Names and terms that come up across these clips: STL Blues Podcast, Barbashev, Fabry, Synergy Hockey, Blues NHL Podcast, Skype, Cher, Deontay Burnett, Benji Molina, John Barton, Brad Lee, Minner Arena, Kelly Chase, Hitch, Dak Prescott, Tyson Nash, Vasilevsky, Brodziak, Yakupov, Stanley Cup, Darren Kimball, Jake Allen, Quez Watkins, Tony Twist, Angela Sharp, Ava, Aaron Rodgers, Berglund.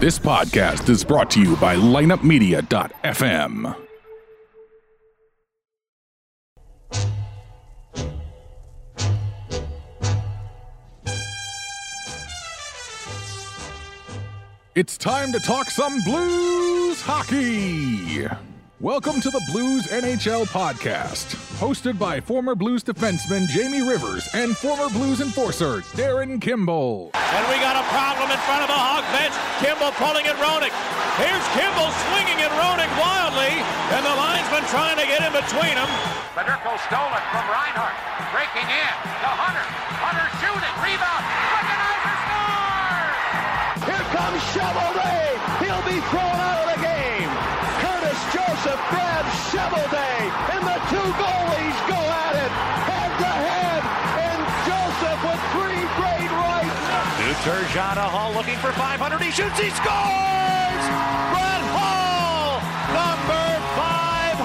This podcast is brought to you by lineupmedia.fm. It's time to talk some Blues hockey. Welcome to the Blues NHL Podcast, hosted by former Blues defenseman Jamie Rivers and former Blues enforcer Darren Kimball. And we got a problem in front of the Hawk bench. Kimball pulling at Roenick. Here's Kimball swinging at Roenick wildly, and the linesman trying to get in between them. Federico stole it from Reinhardt, breaking in to Hunter. Hunter shooting, rebound, recognizer scores! Here comes Chevalday. He'll be thrown out of the game. Joseph grabs Chevalday, and the two goalies go at it, head-to-head, and Joseph with three great rights. Nuterjada Hall looking for 500, he shoots, he scores! Brett Hall, number 500!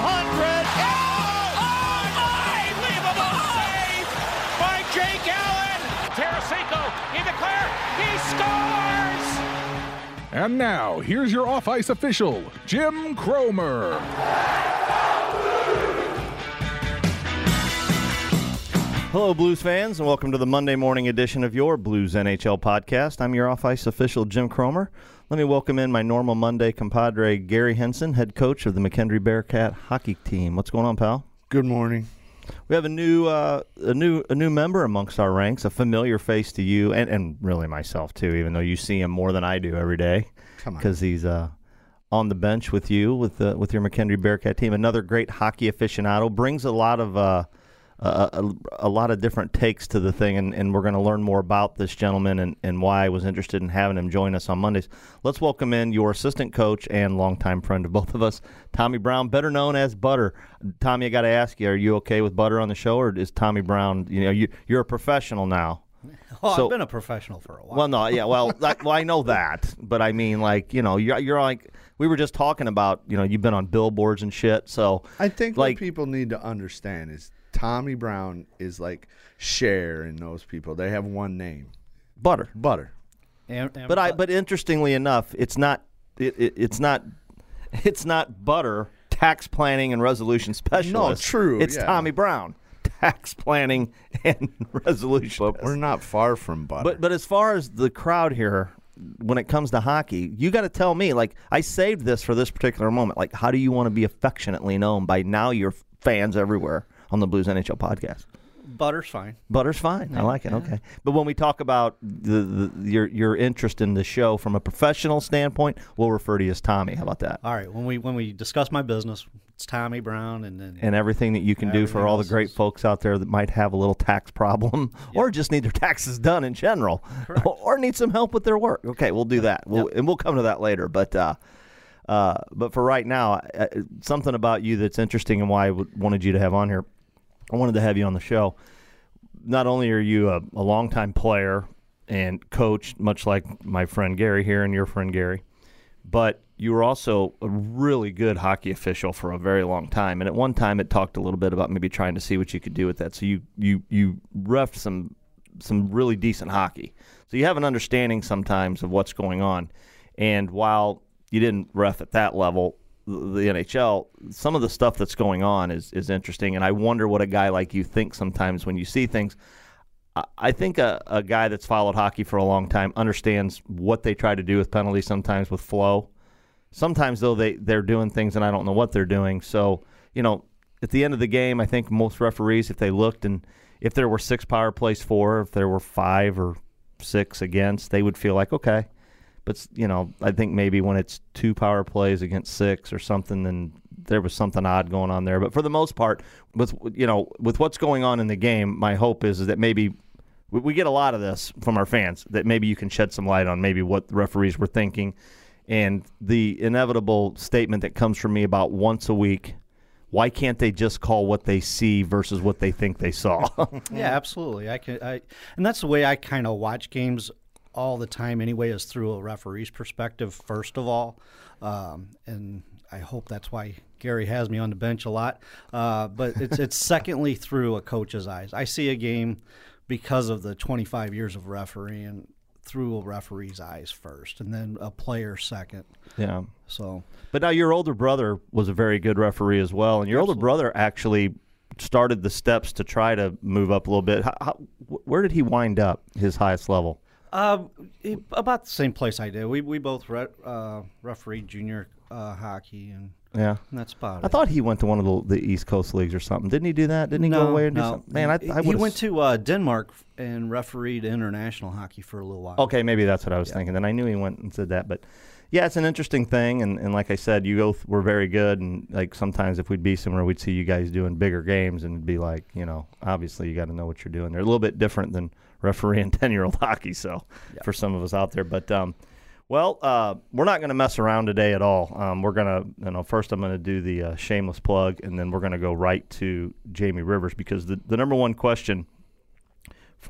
Oh, unbelievable save by Jake Allen! Tarasenko in the clear, he scores! And now, here's your off-ice official, Jim Cromer. Hello, Blues fans, and welcome to the Monday morning edition of your Blues NHL podcast. I'm your off-ice official, Jim Cromer. Let me welcome in my normal Monday compadre, Gary Henson, head coach of the McKendree Bearcat hockey team. What's going on, pal? Good morning. We have a new member amongst our ranks, a familiar face to you and really myself too, even though you see him more than I do every day because he's on the bench with you with your McKendree Bearcat team. Another great hockey aficionado, brings a lot of different takes to the thing, and we're going to learn more about this gentleman and why I was interested in having him join us on Mondays. Let's welcome in your assistant coach and longtime friend of both of us, Tommy Brown, better known as Butter. Tommy, I got to ask you, are you okay with Butter on the show, or is Tommy Brown, you're a professional now? Oh, so, I've been a professional for a while. Well, no, yeah, well, I know that, but I mean, you're like, we were just talking about, you've been on billboards and shit, so. I think what people need to understand is Tommy Brown is like Cher and those people. They have one name, Butter. Butter. But interestingly enough, it's not Butter, tax planning and resolution specialist. No, true. It's Tommy Brown, tax planning and resolution. But we're not far from Butter. But as far as the crowd here, when it comes to hockey, you got to tell me. I saved this for this particular moment. How do you want to be affectionately known by now your fans everywhere? On the Blues NHL podcast, Butter's fine. Yeah, I like it. Yeah. Okay, but when we talk about your interest in the show from a professional standpoint, we'll refer to you as Tommy. How about that? All right. When we discuss my business, it's Tommy Brown, and everything that you can do for all the great folks out there that might have a little tax problem, yep, or just need their taxes done in general, or need some help with their work. Okay, we'll do that. And we'll come to that later, but. But for right now, something about you that's interesting and why I wanted you to have on here. I wanted to have you on the show. Not only are you a longtime player and coach, much like my friend Gary here and your friend Gary, but you were also a really good hockey official for a very long time. And at one time, it talked a little bit about maybe trying to see what you could do with that. So you reffed some really decent hockey. So you have an understanding sometimes of what's going on. And while you didn't ref at that level, the NHL, some of the stuff that's going on is interesting, and I wonder what a guy like you thinks sometimes when you see things. I think a guy that's followed hockey for a long time understands what they try to do with penalties sometimes, with flow. Sometimes, though, they're doing things, and I don't know what they're doing. So, at the end of the game, I think most referees, if they looked, and if there were 6 power plays for, if there were 5 or 6 against, they would feel like, okay. But, I think maybe when it's 2 power plays against 6 or something, then there was something odd going on there. But for the most part, with what's going on in the game, my hope is that maybe we get a lot of this from our fans, that maybe you can shed some light on maybe what the referees were thinking. And the inevitable statement that comes from me about once a week, why can't they just call what they see versus what they think they saw? Yeah, absolutely. And that's the way I kind of watch games all the time anyway, is through a referee's perspective, first of all. And I hope that's why Gary has me on the bench a lot. But it's secondly through a coach's eyes. I see a game because of the 25 years of refereeing through a referee's eyes first, and then a player second. Yeah. So, but now your older brother was a very good referee as well, and your older brother actually started the steps to try to move up a little bit. Where did he wind up, his highest level? About the same place I did. We both refereed junior hockey, and yeah, and that's about it. I thought he went to one of the East Coast leagues or something. Didn't he do that? Didn't he go away and do something? Man, he went to Denmark and refereed international hockey for a little while. Okay, maybe that's what I was thinking. And I knew he went and did that, but yeah, it's an interesting thing. And like I said, you both were very good. And like sometimes if we'd be somewhere, we'd see you guys doing bigger games and it'd be like, you know, obviously you got to know what you're doing. They're a little bit different than refereeing 10-year-old hockey. So for some of us out there, but we're not going to mess around today at all. We're going to, first I'm going to do the shameless plug, and then we're going to go right to Jamie Rivers, because the number one question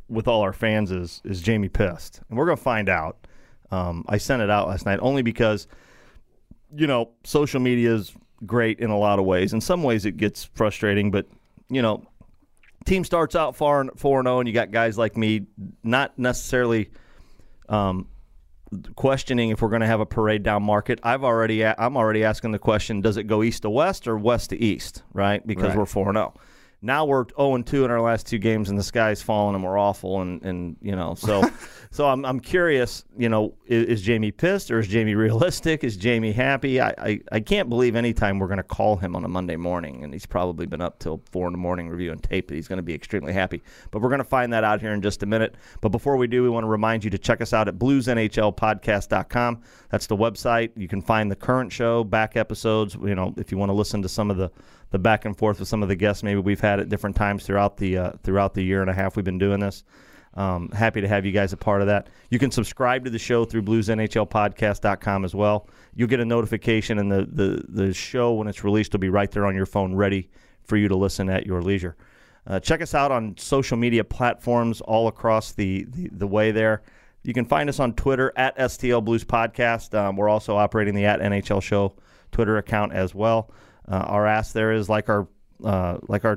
with all our fans is Jamie pissed? And we're going to find out. I sent it out last night only because, social media is great in a lot of ways. In some ways it gets frustrating, but, team starts out 4-0, and you got guys like me not necessarily questioning if we're going to have a parade down Market. I'm already asking the question, does it go east to west or west to east, right? Because we're 4-0. Now we're 0-2 in our last two games, and the sky's falling, and we're awful, and so I'm curious, is Jamie pissed, or is Jamie realistic? Is Jamie happy? I can't believe any time we're going to call him on a Monday morning, and he's probably been up till 4 in the morning reviewing tape, that he's going to be extremely happy. But we're going to find that out here in just a minute. But before we do, we want to remind you to check us out at BluesNHLPodcast.com. That's the website. You can find the current show, back episodes, if you want to listen to some of the back and forth with some of the guests maybe we've had at different times throughout the year and a half we've been doing this. Happy to have you guys a part of that. You can subscribe to the show through bluesnhlpodcast.com as well. You'll get a notification, and the show, when it's released, will be right there on your phone ready for you to listen at your leisure. Check us out on social media platforms all across the way there. You can find us on Twitter at STL Blues Podcast. We're also operating the @NHL Show Twitter account as well. Our ask there is like our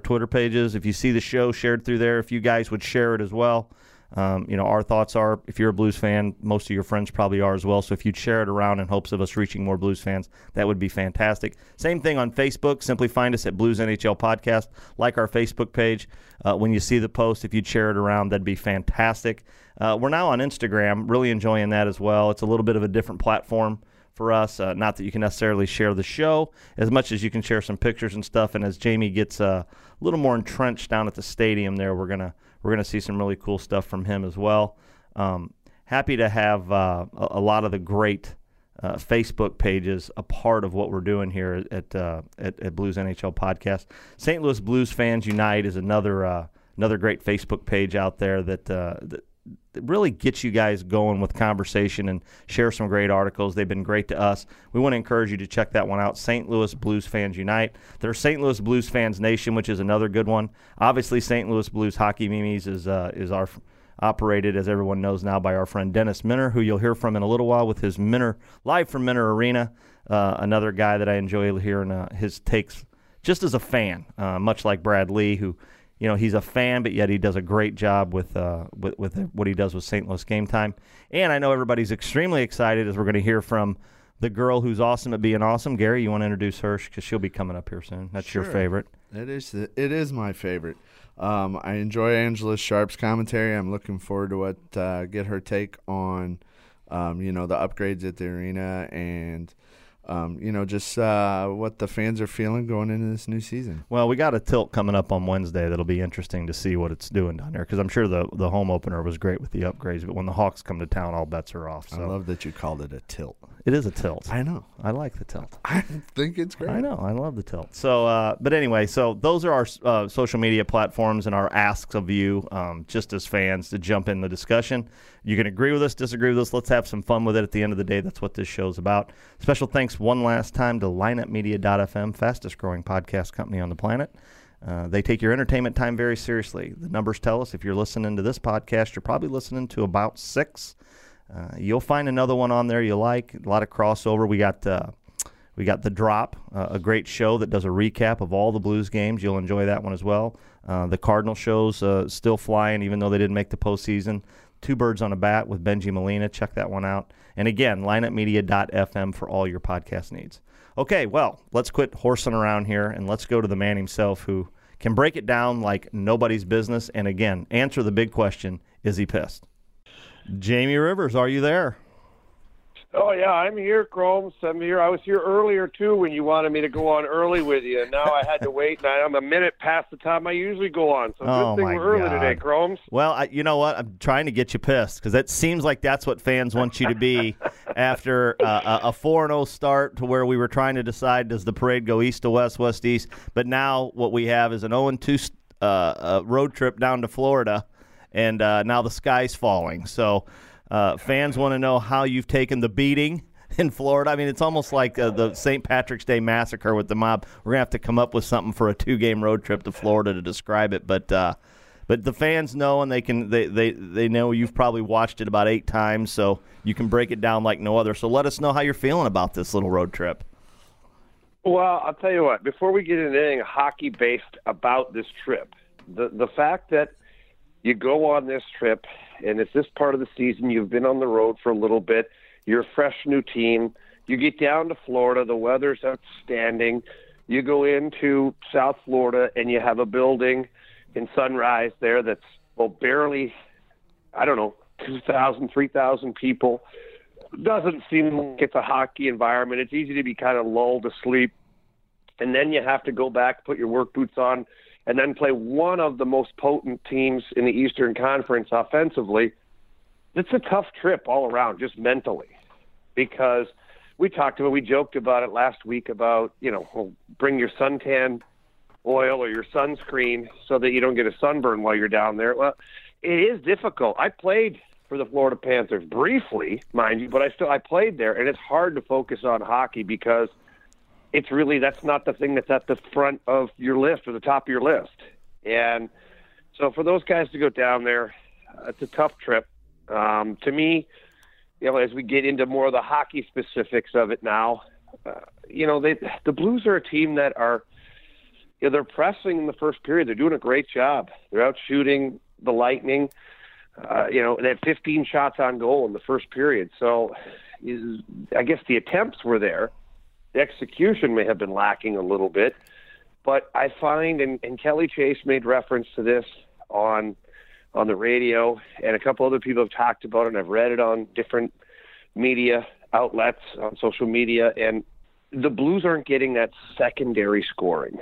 Twitter pages. If you see the show shared through there, if you guys would share it as well, our thoughts are, if you're a Blues fan, most of your friends probably are as well. So if you'd share it around in hopes of us reaching more Blues fans, that would be fantastic. Same thing on Facebook. Simply find us at Blues NHL Podcast. Like our Facebook page. When you see the post, if you'd share it around, that'd be fantastic. We're now on Instagram. Really enjoying that as well. It's a little bit of a different platform for us, not that you can necessarily share the show as much as you can share some pictures and stuff. And as Jamie gets a little more entrenched down at the stadium there, we're gonna see some really cool stuff from him as well. Happy to have a lot of the great Facebook pages a part of what we're doing here at Blues NHL Podcast. St. Louis Blues Fans Unite is another great Facebook page out there that really gets you guys going with conversation and share some great articles. They've been great to us. We want to encourage you to check that one out, St. Louis Blues Fans Unite. There's St. Louis Blues Fans Nation, which is another good one. Obviously, St. Louis Blues Hockey Mimes is operated, as everyone knows now, by our friend Dennis Minner, who you'll hear from in a little while with his Minner Live from Minner Arena. Another guy that I enjoy hearing his takes just as a fan, much like Brad Lee, who he's a fan, but yet he does a great job with what he does with St. Louis Game Time. And I know everybody's extremely excited, as we're going to hear from the girl who's awesome at being awesome. Gary, you want to introduce her, because she'll be coming up here soon. That's sure. Your favorite. It is my favorite. I enjoy Angela Sharp's commentary. I'm looking forward to get her take on, the upgrades at the arena and what the fans are feeling going into this new season. Well, we got a tilt coming up on Wednesday that'll be interesting to see what it's doing down there, because I'm sure the home opener was great with the upgrades, but when the Hawks come to town, all bets are off. So. I love that you called it a tilt. It is a tilt. I know. I like the tilt. I think it's great. I know. I love the tilt. So, but anyway, so those are our social media platforms and our asks of you, just as fans, to jump in the discussion. You can agree with us, disagree with us. Let's have some fun with it. At the end of the day, that's what this show's about. Special thanks one last time to lineupmedia.fm, fastest-growing podcast company on the planet. They take your entertainment time very seriously. The numbers tell us if you're listening to this podcast, you're probably listening to about 6. You'll find another one on there you like. A lot of crossover. We got The Drop, a great show that does a recap of all the Blues games. You'll enjoy that one as well. The Cardinal show's still flying, even though they didn't make the postseason. Two Birds on a Bat with Benji Molina. Check that one out. And again, lineupmedia.fm for all your podcast needs. Okay, well, let's quit horsing around here and let's go to the man himself who can break it down like nobody's business and, again, answer the big question, is he pissed? Jamie Rivers, are you there? Oh, yeah, I'm here, Cromes. I'm here. I was here earlier, too, when you wanted me to go on early with you. And now I had to wait, and I'm a minute past the time I usually go on. So good thing we're early today, Cromes. Well, you know what? I'm trying to get you pissed because it seems like that's what fans want you to be after a 4-0 start to where we were trying to decide, does the parade go east to west, west to east? But now what we have is an 0-2 road trip down to Florida, and now the sky's falling. So... fans want to know how you've taken the beating in Florida. I mean, it's almost like the St. Patrick's Day Massacre with the mob. We're going to have to come up with something for a two-game road trip to Florida to describe it. But the fans know, and they know you've probably watched it about 8 times, so you can break it down like no other. So let us know how you're feeling about this little road trip. Well, I'll tell you what. Before we get into anything hockey-based about this trip, the fact that you go on this trip, and it's this part of the season. You've been on the road for a little bit. You're a fresh new team. You get down to Florida. The weather's outstanding. You go into South Florida, and you have a building in Sunrise there that's, well, barely, I don't know, 2,000, 3,000 people. Doesn't seem like it's a hockey environment. It's easy to be kind of lulled to sleep. And then you have to go back, put your work boots on, and then play one of the most potent teams in the Eastern Conference offensively. It's a tough trip all around, just mentally, because we joked about it last week about, you know, bring your suntan oil or your sunscreen so that you don't get a sunburn while you're down there. Well, it is difficult. I played for the Florida Panthers briefly, mind you, but I played there, and it's hard to focus on hockey because it's really, that's not the thing that's at the front of your list or the top of your list. And so for those guys to go down there, it's a tough trip. To me, you know, as we get into more of the hockey specifics of it now, you know, the Blues are a team that are, you know, they're pressing in the first period. They're doing a great job. They're out shooting the Lightning. You know, they had 15 shots on goal in the first period. So I guess the attempts were there. The execution may have been lacking a little bit, but I find, and Kelly Chase made reference to this on the radio, and a couple other people have talked about it, and I've read it on different media outlets, on social media, and the Blues aren't getting that secondary scoring.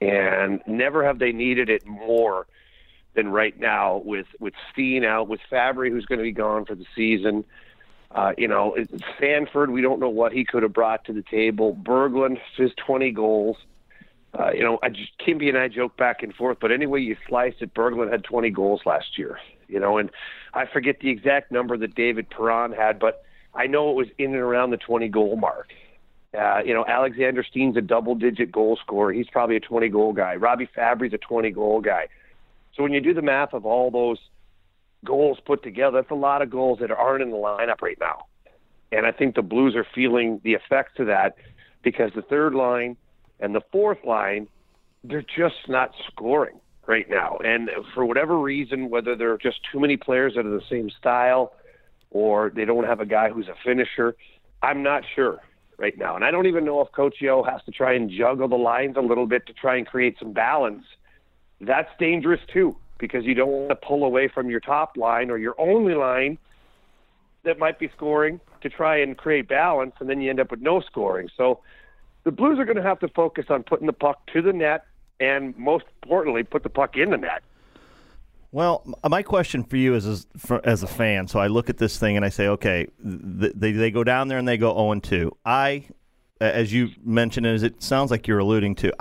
And never have they needed it more than right now with Steen out, with Fabry, who's going to be gone for the season. You know, Sanford, we don't know what he could have brought to the table. Berglund, his 20 goals. You know, Kimby and I joke back and forth, but anyway you slice it, Berglund had 20 goals last year. You know, and I forget the exact number that David Perron had, but I know it was in and around the 20-goal mark. You know, Alexander Steen's a double-digit goal scorer. He's probably a 20-goal guy. Robbie Fabry's a 20-goal guy. So when you do the math of all those goals put together, that's a lot of goals that aren't in the lineup right now. And I think the Blues are feeling the effects of that because the third line and the fourth line, they're just not scoring right now. And for whatever reason, whether there are just too many players that are the same style or they don't have a guy who's a finisher, I'm not sure right now. And I don't even know if Coach Yo has to try and juggle the lines a little bit to try and create some balance. That's dangerous too, because you don't want to pull away from your top line or your only line that might be scoring to try and create balance, and then you end up with no scoring. So the Blues are going to have to focus on putting the puck to the net and, most importantly, put the puck in the net. Well, my question for you is as a fan, so I look at this thing and I say, okay, they go down there and they go 0-2. I, as you mentioned, as it sounds like you're alluding to,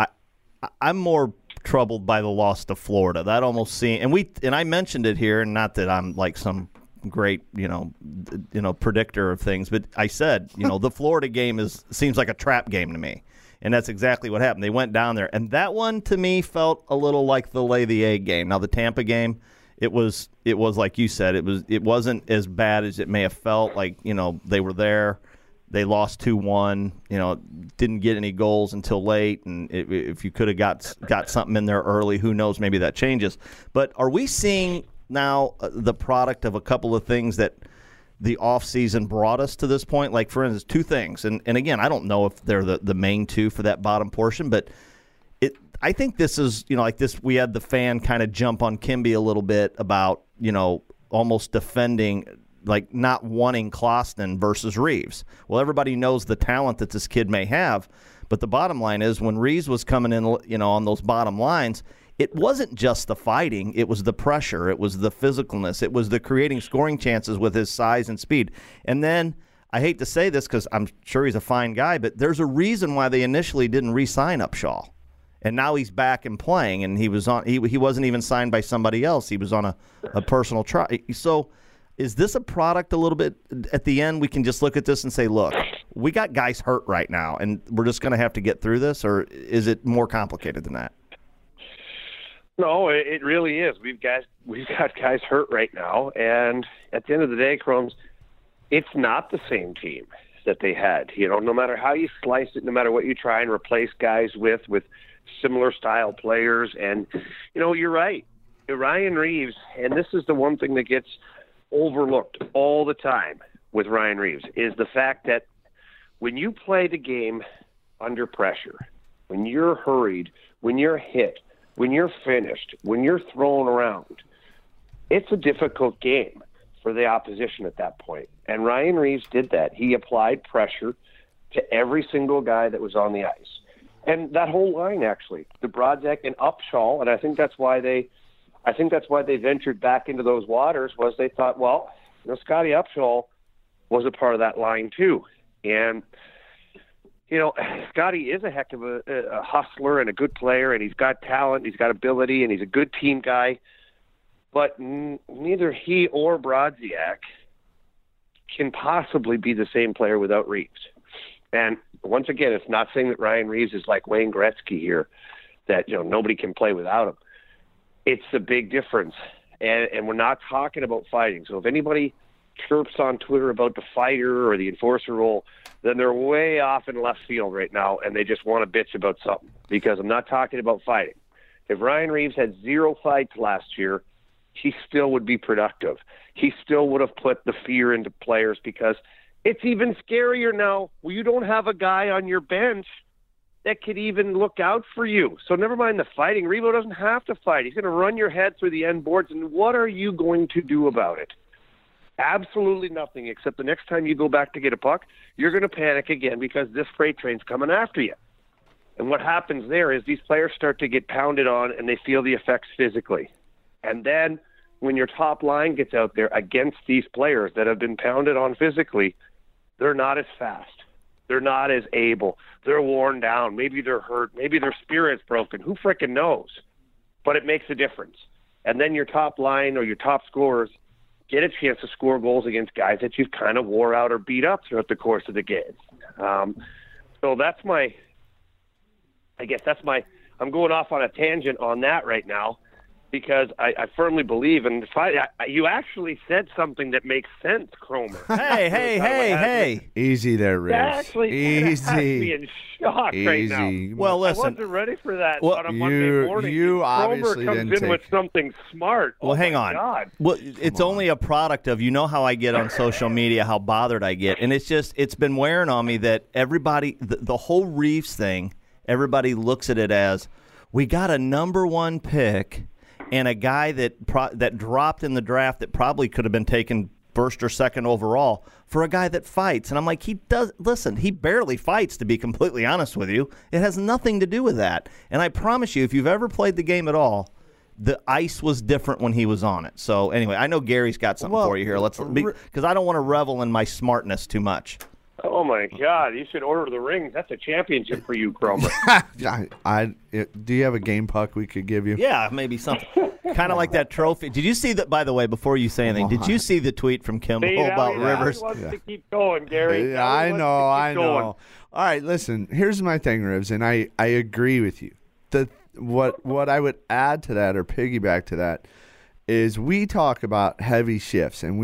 I'm more troubled by the loss to Florida. That almost seemed, and I mentioned it here, and not that I'm like some great, you know, predictor of things, but I said, you know, the Florida game seems like a trap game to me, and that's exactly what happened. They went down there, and that one to me felt a little like the lay the egg game. Now the Tampa game, it was like you said, it wasn't as bad as it may have felt. Like, you know, they were there. They lost 2-1, you know, didn't get any goals until late, and if you could have got something in there early, who knows, maybe that changes. But are we seeing now the product of a couple of things that the offseason brought us to this point? Like, for instance, two things. And again, I don't know if they're the main two for that bottom portion, but I think this is, you know, like this, we had the fan kind of jump on Kimby a little bit about, you know, almost defending, like not wanting Klostin versus Reaves. Well, everybody knows the talent that this kid may have, but the bottom line is when Reaves was coming in, you know, on those bottom lines, it wasn't just the fighting, it was the pressure, it was the physicalness, it was the creating scoring chances with his size and speed. And then, I hate to say this because I'm sure he's a fine guy, but there's a reason why they initially didn't re-sign Upshaw. And now he's back and playing, and he was on. He wasn't even signed by somebody else. He was on a personal trial. So is this a product a little bit at the end we can just look at this and say, look, we got guys hurt right now, and we're just going to have to get through this, or is it more complicated than that? No, it really is. We've got guys hurt right now, and at the end of the day, Cromes, it's not the same team that they had. You know, no matter how you slice it, no matter what you try and replace guys with similar style players. And, you know, you're right. Ryan Reaves, and this is the one thing that gets overlooked all the time with Ryan Reaves, is the fact that when you play the game under pressure, when you're hurried, when you're hit, when you're finished, when you're thrown around, it's a difficult game for the opposition at that point. And Ryan Reaves did that. He applied pressure to every single guy that was on the ice. And that whole line, actually, the Brodzek and Upshaw, and I think that's why they ventured back into those waters, was they thought, well, you know, Scotty Upshaw was a part of that line too. And, you know, Scotty is a heck of a hustler and a good player, and he's got talent, he's got ability, and he's a good team guy. But neither he or Brodziak can possibly be the same player without Reaves. And once again, it's not saying that Ryan Reaves is like Wayne Gretzky here, that, you know, nobody can play without him. It's a big difference. And we're not talking about fighting. So if anybody chirps on Twitter about the fighter or the enforcer role, then they're way off in left field right now, and they just want to bitch about something, because I'm not talking about fighting. If Ryan Reaves had 0 fights last year, he still would be productive. He still would have put the fear into players, because it's even scarier now. Well, you don't have a guy on your bench that could even look out for you. So never mind the fighting. Revo doesn't have to fight. He's going to run your head through the end boards, and what are you going to do about it? Absolutely nothing, except the next time you go back to get a puck, you're going to panic again because this freight train's coming after you. And what happens there is these players start to get pounded on, and they feel the effects physically. And then when your top line gets out there against these players that have been pounded on physically, they're not as fast. They're not as able. They're worn down. Maybe they're hurt. Maybe their spirit's broken. Who frickin' knows? But it makes a difference. And then your top line or your top scorers get a chance to score goals against guys that you've kind of wore out or beat up throughout the course of the game. So that's my, I guess that's my, I'm going off on a tangent on that right now, because I firmly believe, and you actually said something that makes sense, Cromer. Hey. Easy there, Rich. Easy. I'm in shock right now. Well, listen. I wasn't ready for that on a Monday morning. You obviously Cromer comes in with something smart. Well, hang on. God. Well, it's only a product of, you know how I get on social media, how bothered I get. And it's just, it's been wearing on me that everybody, the whole Reaves thing, everybody looks at it as, we got a #1 pick and a guy that dropped in the draft that probably could have been taken 1st or 2nd overall for a guy that fights. And I'm like, he does. Listen, he barely fights, to be completely honest with you. It has nothing to do with that. And I promise you, if you've ever played the game at all, the ice was different when he was on it. So anyway, I know Gary's got something for you here. Let's, because I don't want to revel in my smartness too much. Oh, my God. You should order the rings. That's a championship for you, Cromer. Do you have a game puck we could give you? Yeah, maybe something. Kind of like that trophy. Did you see that, by the way, before you say anything, did you see the tweet from Kimball about Rivers? He wants to keep going, Gary. Yeah, I know. Going. All right, listen, here's my thing, Rivs, and I agree with you. What I would add to that or piggyback to that is we talk about heavy shifts, and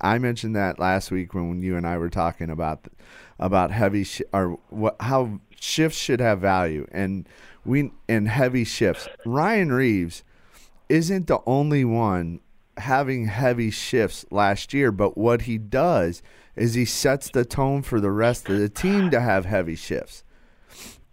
I mentioned that last week when you and I were talking about heavy how shifts should have value, and heavy shifts. Ryan Reaves isn't the only one having heavy shifts last year, but what he does is he sets the tone for the rest of the team to have heavy shifts.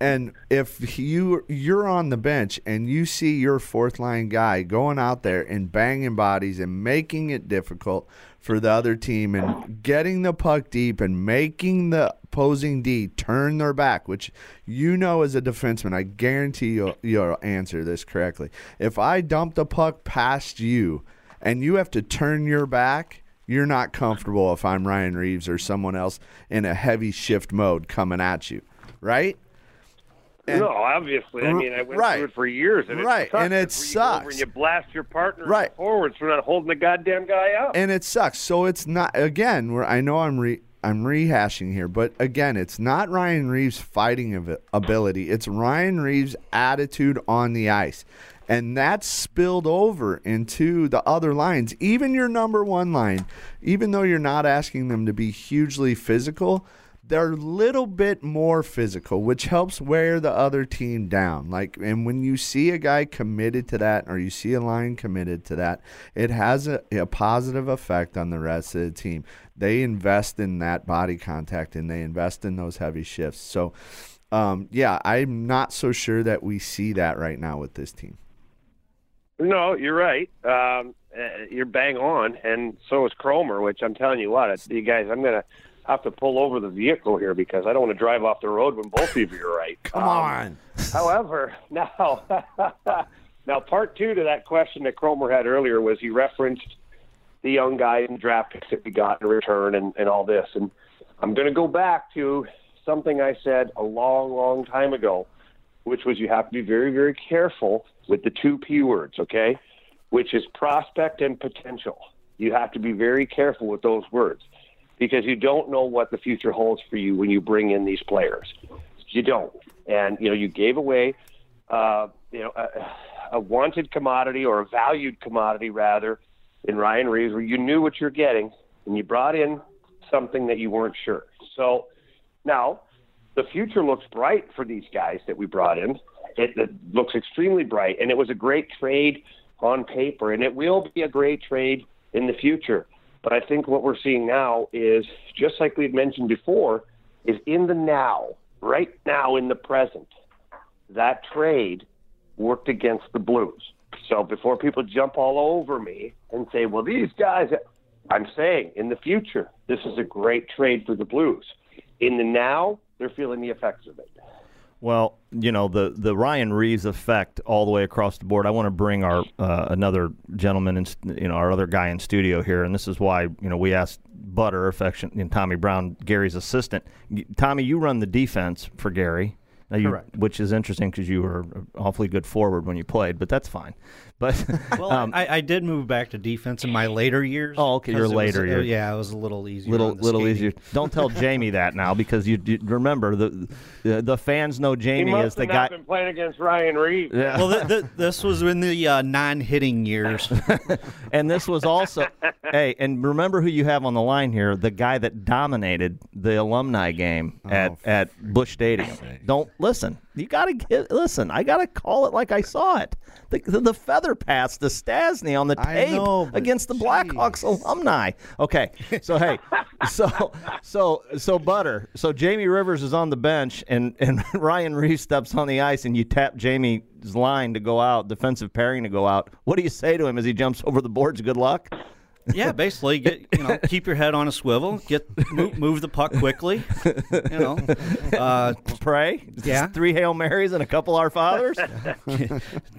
And if you're on the bench and you see your fourth line guy going out there and banging bodies and making it difficult for the other team and getting the puck deep and making the opposing D turn their back, which you know as a defenseman, I guarantee you'll answer this correctly. If I dump the puck past you and you have to turn your back, you're not comfortable if I'm Ryan Reaves or someone else in a heavy shift mode coming at you, right? And, no, obviously. I mean, I went through it for years. And it sucks. And it sucks. When you blast your partner forwards for not holding the goddamn guy up. And it sucks. So it's not, again, where I know I'm rehashing here, but again, it's not Ryan Reaves' fighting ability. It's Ryan Reaves' attitude on the ice. And that's spilled over into the other lines. Even your number one line, even though you're not asking them to be hugely physical, they're a little bit more physical, which helps wear the other team down. And when you see a guy committed to that, or you see a line committed to that, it has a positive effect on the rest of the team. They invest in that body contact, and they invest in those heavy shifts. So, yeah, I'm not so sure that we see that right now with this team. No, you're right. You're bang on, and so is Cromer, which I'm telling you what, you guys, I'm going to have to pull over the vehicle here because I don't want to drive off the road when both of you are right. Come on. However, now part two to that question that Cromer had earlier was he referenced the young guys and draft picks that we got in return and all this. And I'm going to go back to something I said a long, long time ago, which was you have to be very, very careful with the two P words, okay, which is prospect and potential. You have to be very careful with those words, because you don't know what the future holds for you when you bring in these players. You don't. And, you know, you gave away, a wanted commodity, or a valued commodity, rather, in Ryan Reaves, where you knew what you're getting, and you brought in something that you weren't sure. So now the future looks bright for these guys that we brought in. It looks extremely bright, and it was a great trade on paper, and it will be a great trade in the future. But I think what we're seeing now is, just like we had mentioned before, is in the now, right now in the present, that trade worked against the Blues. So before people jump all over me and say, well, these guys, I'm saying in the future, this is a great trade for the Blues. In the now, they're feeling the effects of it. Well, you know, the Ryan Reaves effect all the way across the board. I want to bring our another gentleman, our other guy in studio here, and this is why, you know, we asked Butter, and Tommy Brown, Gary's assistant. Tommy, you run the defense for Gary, correct? Which is interesting because you were an awfully good forward when you played, but that's fine. But well, I did move back to defense in my later years. Oh, okay, your later years. Yeah, it was a little easier. Little easier. Don't tell Jamie that now, because you remember the fans know Jamie as the guy. He must have not been playing against Ryan Reaves. Yeah. Well, this was in the non-hitting years, and this was also hey. And remember who you have on the line here, the guy that dominated the alumni game at Busch Stadium. Don't listen. You gotta listen. I gotta call it like I saw it. The feather pass to Stasny on the tape against the Blackhawks alumni. Okay, so hey, so Butter. So Jamie Rivers is on the bench, and Ryan Reaves steps on the ice, and you tap Jamie's line to go out, defensive pairing to go out. What do you say to him as he jumps over the boards? Good luck. Yeah, basically, keep your head on a swivel, move the puck quickly, pray. Yeah, just 3 Hail Marys and a couple Our Fathers.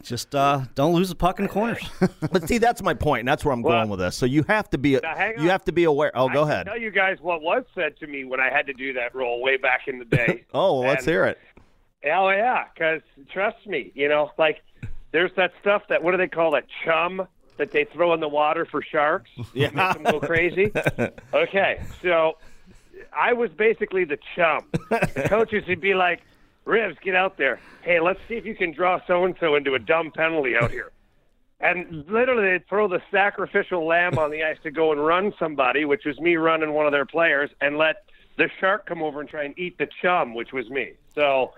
Just don't lose the puck in the corners. But see, that's my point, and that's where I'm going with this. So you have to be, aware. Oh, go ahead. I tell you guys what was said to me when I had to do that role way back in the day. Oh, let's hear it. Oh yeah, because trust me, there's that stuff that, what do they call that, chum that they throw in the water for sharks, make them go crazy. Okay, so I was basically the chum. The coaches would be like, Rivs, get out there. Hey, let's see if you can draw so-and-so into a dumb penalty out here. And literally they'd throw the sacrificial lamb on the ice to go and run somebody, which was me running one of their players, and let the shark come over and try and eat the chum, which was me. So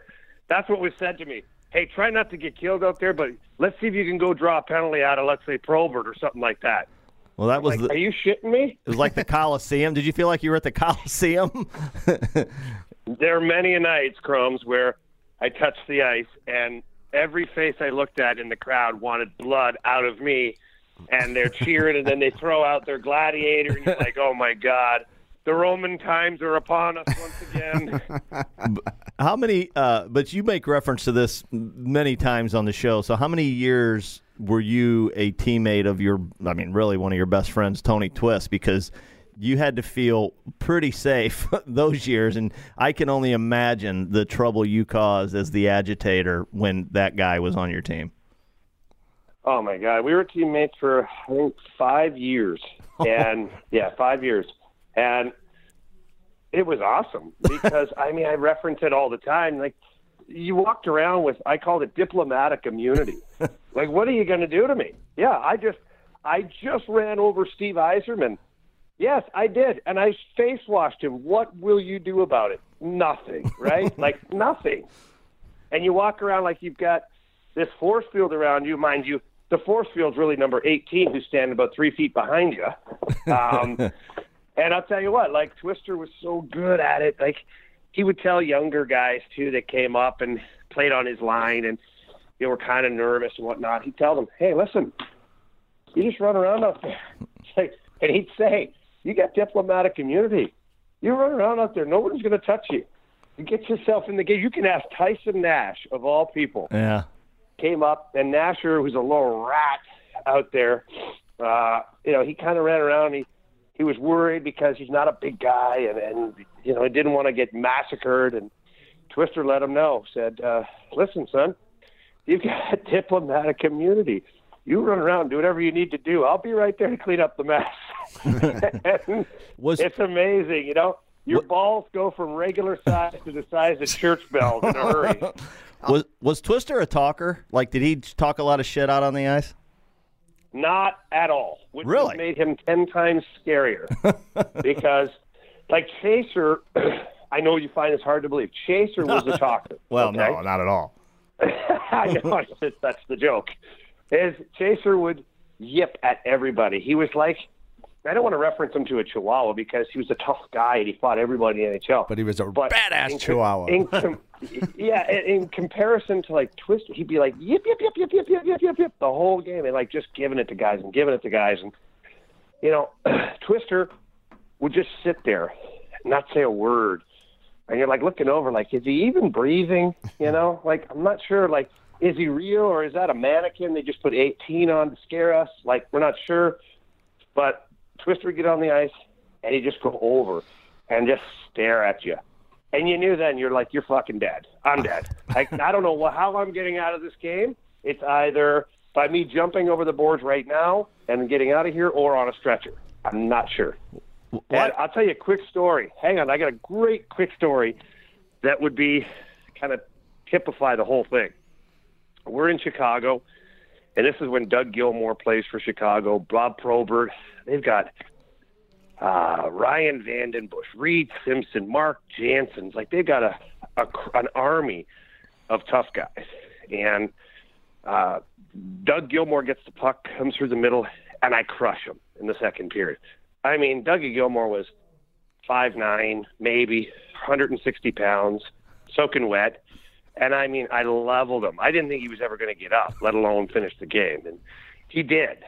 that's what was said to me. Hey, try not to get killed out there, but let's see if you can go draw a penalty out of, let's say, Probert or something like that. Well, that was. Like, are you shitting me? It was like the Coliseum. Did you feel like you were at the Coliseum? There are many nights, Crumbs, where I touched the ice, and every face I looked at in the crowd wanted blood out of me, and they're cheering, and then they throw out their gladiator, and you're like, oh, my God. The Roman times are upon us once again. How many, but you make reference to this many times on the show, so how many years were you a teammate of your, I mean, really one of your best friends, Tony Twist, because you had to feel pretty safe those years, and I can only imagine the trouble you caused as the agitator when that guy was on your team. Oh, my God. We were teammates for, I think, 5 years. And, yeah, 5 years. And it was awesome because, I mean, I reference it all the time. Like, you walked around with, I called it diplomatic immunity. Like, what are you going to do to me? Yeah, I just ran over Steve Yzerman. Yes, I did. And I face washed him. What will you do about it? Nothing, right? Like, nothing. And you walk around like you've got this force field around you. Mind you, the force field's really number 18, who's standing about 3 feet behind you. And I'll tell you what, like, Twister was so good at it. Like, he would tell younger guys, too, that came up and played on his line and, you know, were kind of nervous and whatnot. He'd tell them, hey, listen, you just run around out there. And he'd say, you got diplomatic immunity. You run around out there. No one's going to touch you. You get yourself in the game. You can ask Tyson Nash, of all people. Yeah. Came up, and Nasher, who's a little rat out there, you know, he kind of ran around and he was worried because he's not a big guy and you know, he didn't want to get massacred. And Twister let him know, said, listen, son, you've got diplomatic immunity. You run around, do whatever you need to do. I'll be right there to clean up the mess. It's amazing, you know. Your balls go from regular size to the size of church bells in a hurry. Was Twister a talker? Like, did he talk a lot of shit out on the ice? Not at all. Which really made him 10 times scarier. Because, like, Chaser, I know you find this hard to believe. Chaser was a talker. Well, okay? No, not at all. I know, that's the joke. Is Chaser would yip at everybody. He was like, I don't want to reference him to a Chihuahua because he was a tough guy and he fought everybody in the NHL. But he was a badass Chihuahua. In comparison to, like, Twist, he'd be like, yip, yip, yip, yip, yip, yip, yip, yip, yip, the whole game. And, like, just giving it to guys. And, you know, Twister would just sit there and not say a word. And you're, like, looking over, like, is he even breathing? You know? Like, I'm not sure, like, is he real or is that a mannequin? They just put 18 on to scare us. Like, we're not sure. But Twister would get on the ice, and he'd just go over and just stare at you. And you knew then, you're like, you're fucking dead. I'm dead. Like, I don't know how I'm getting out of this game. It's either by me jumping over the boards right now and getting out of here or on a stretcher. I'm not sure. What? And I'll tell you a quick story. Hang on. I got a great quick story that would be kind of typify the whole thing. We're in Chicago. And this is when Doug Gilmour plays for Chicago, Bob Probert. They've got Ryan Vandenbush, Reed Simpson, Mark Jansen's. Like, they've got an army of tough guys. And Doug Gilmour gets the puck, comes through the middle, and I crush him in the second period. I mean, Dougie Gilmour was 5'9", maybe 160 pounds, soaking wet. And, I mean, I leveled him. I didn't think he was ever going to get up, let alone finish the game. And he did.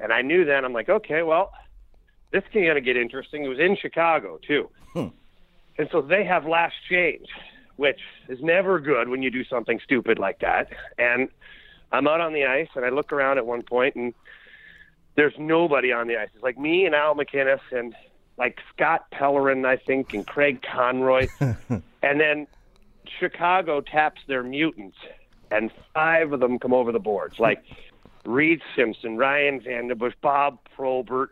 And I knew then, I'm like, okay, well, this is going to get interesting. It was in Chicago, too. And so they have last change, which is never good when you do something stupid like that. And I'm out on the ice, and I look around at one point, and there's nobody on the ice. It's like me and Al McInnes and, like, Scott Pellerin, I think, and Craig Conroy. And then Chicago taps their mutants, and 5 of them come over the boards, like Reed Simpson, Ryan Vandenbush, Bob Probert.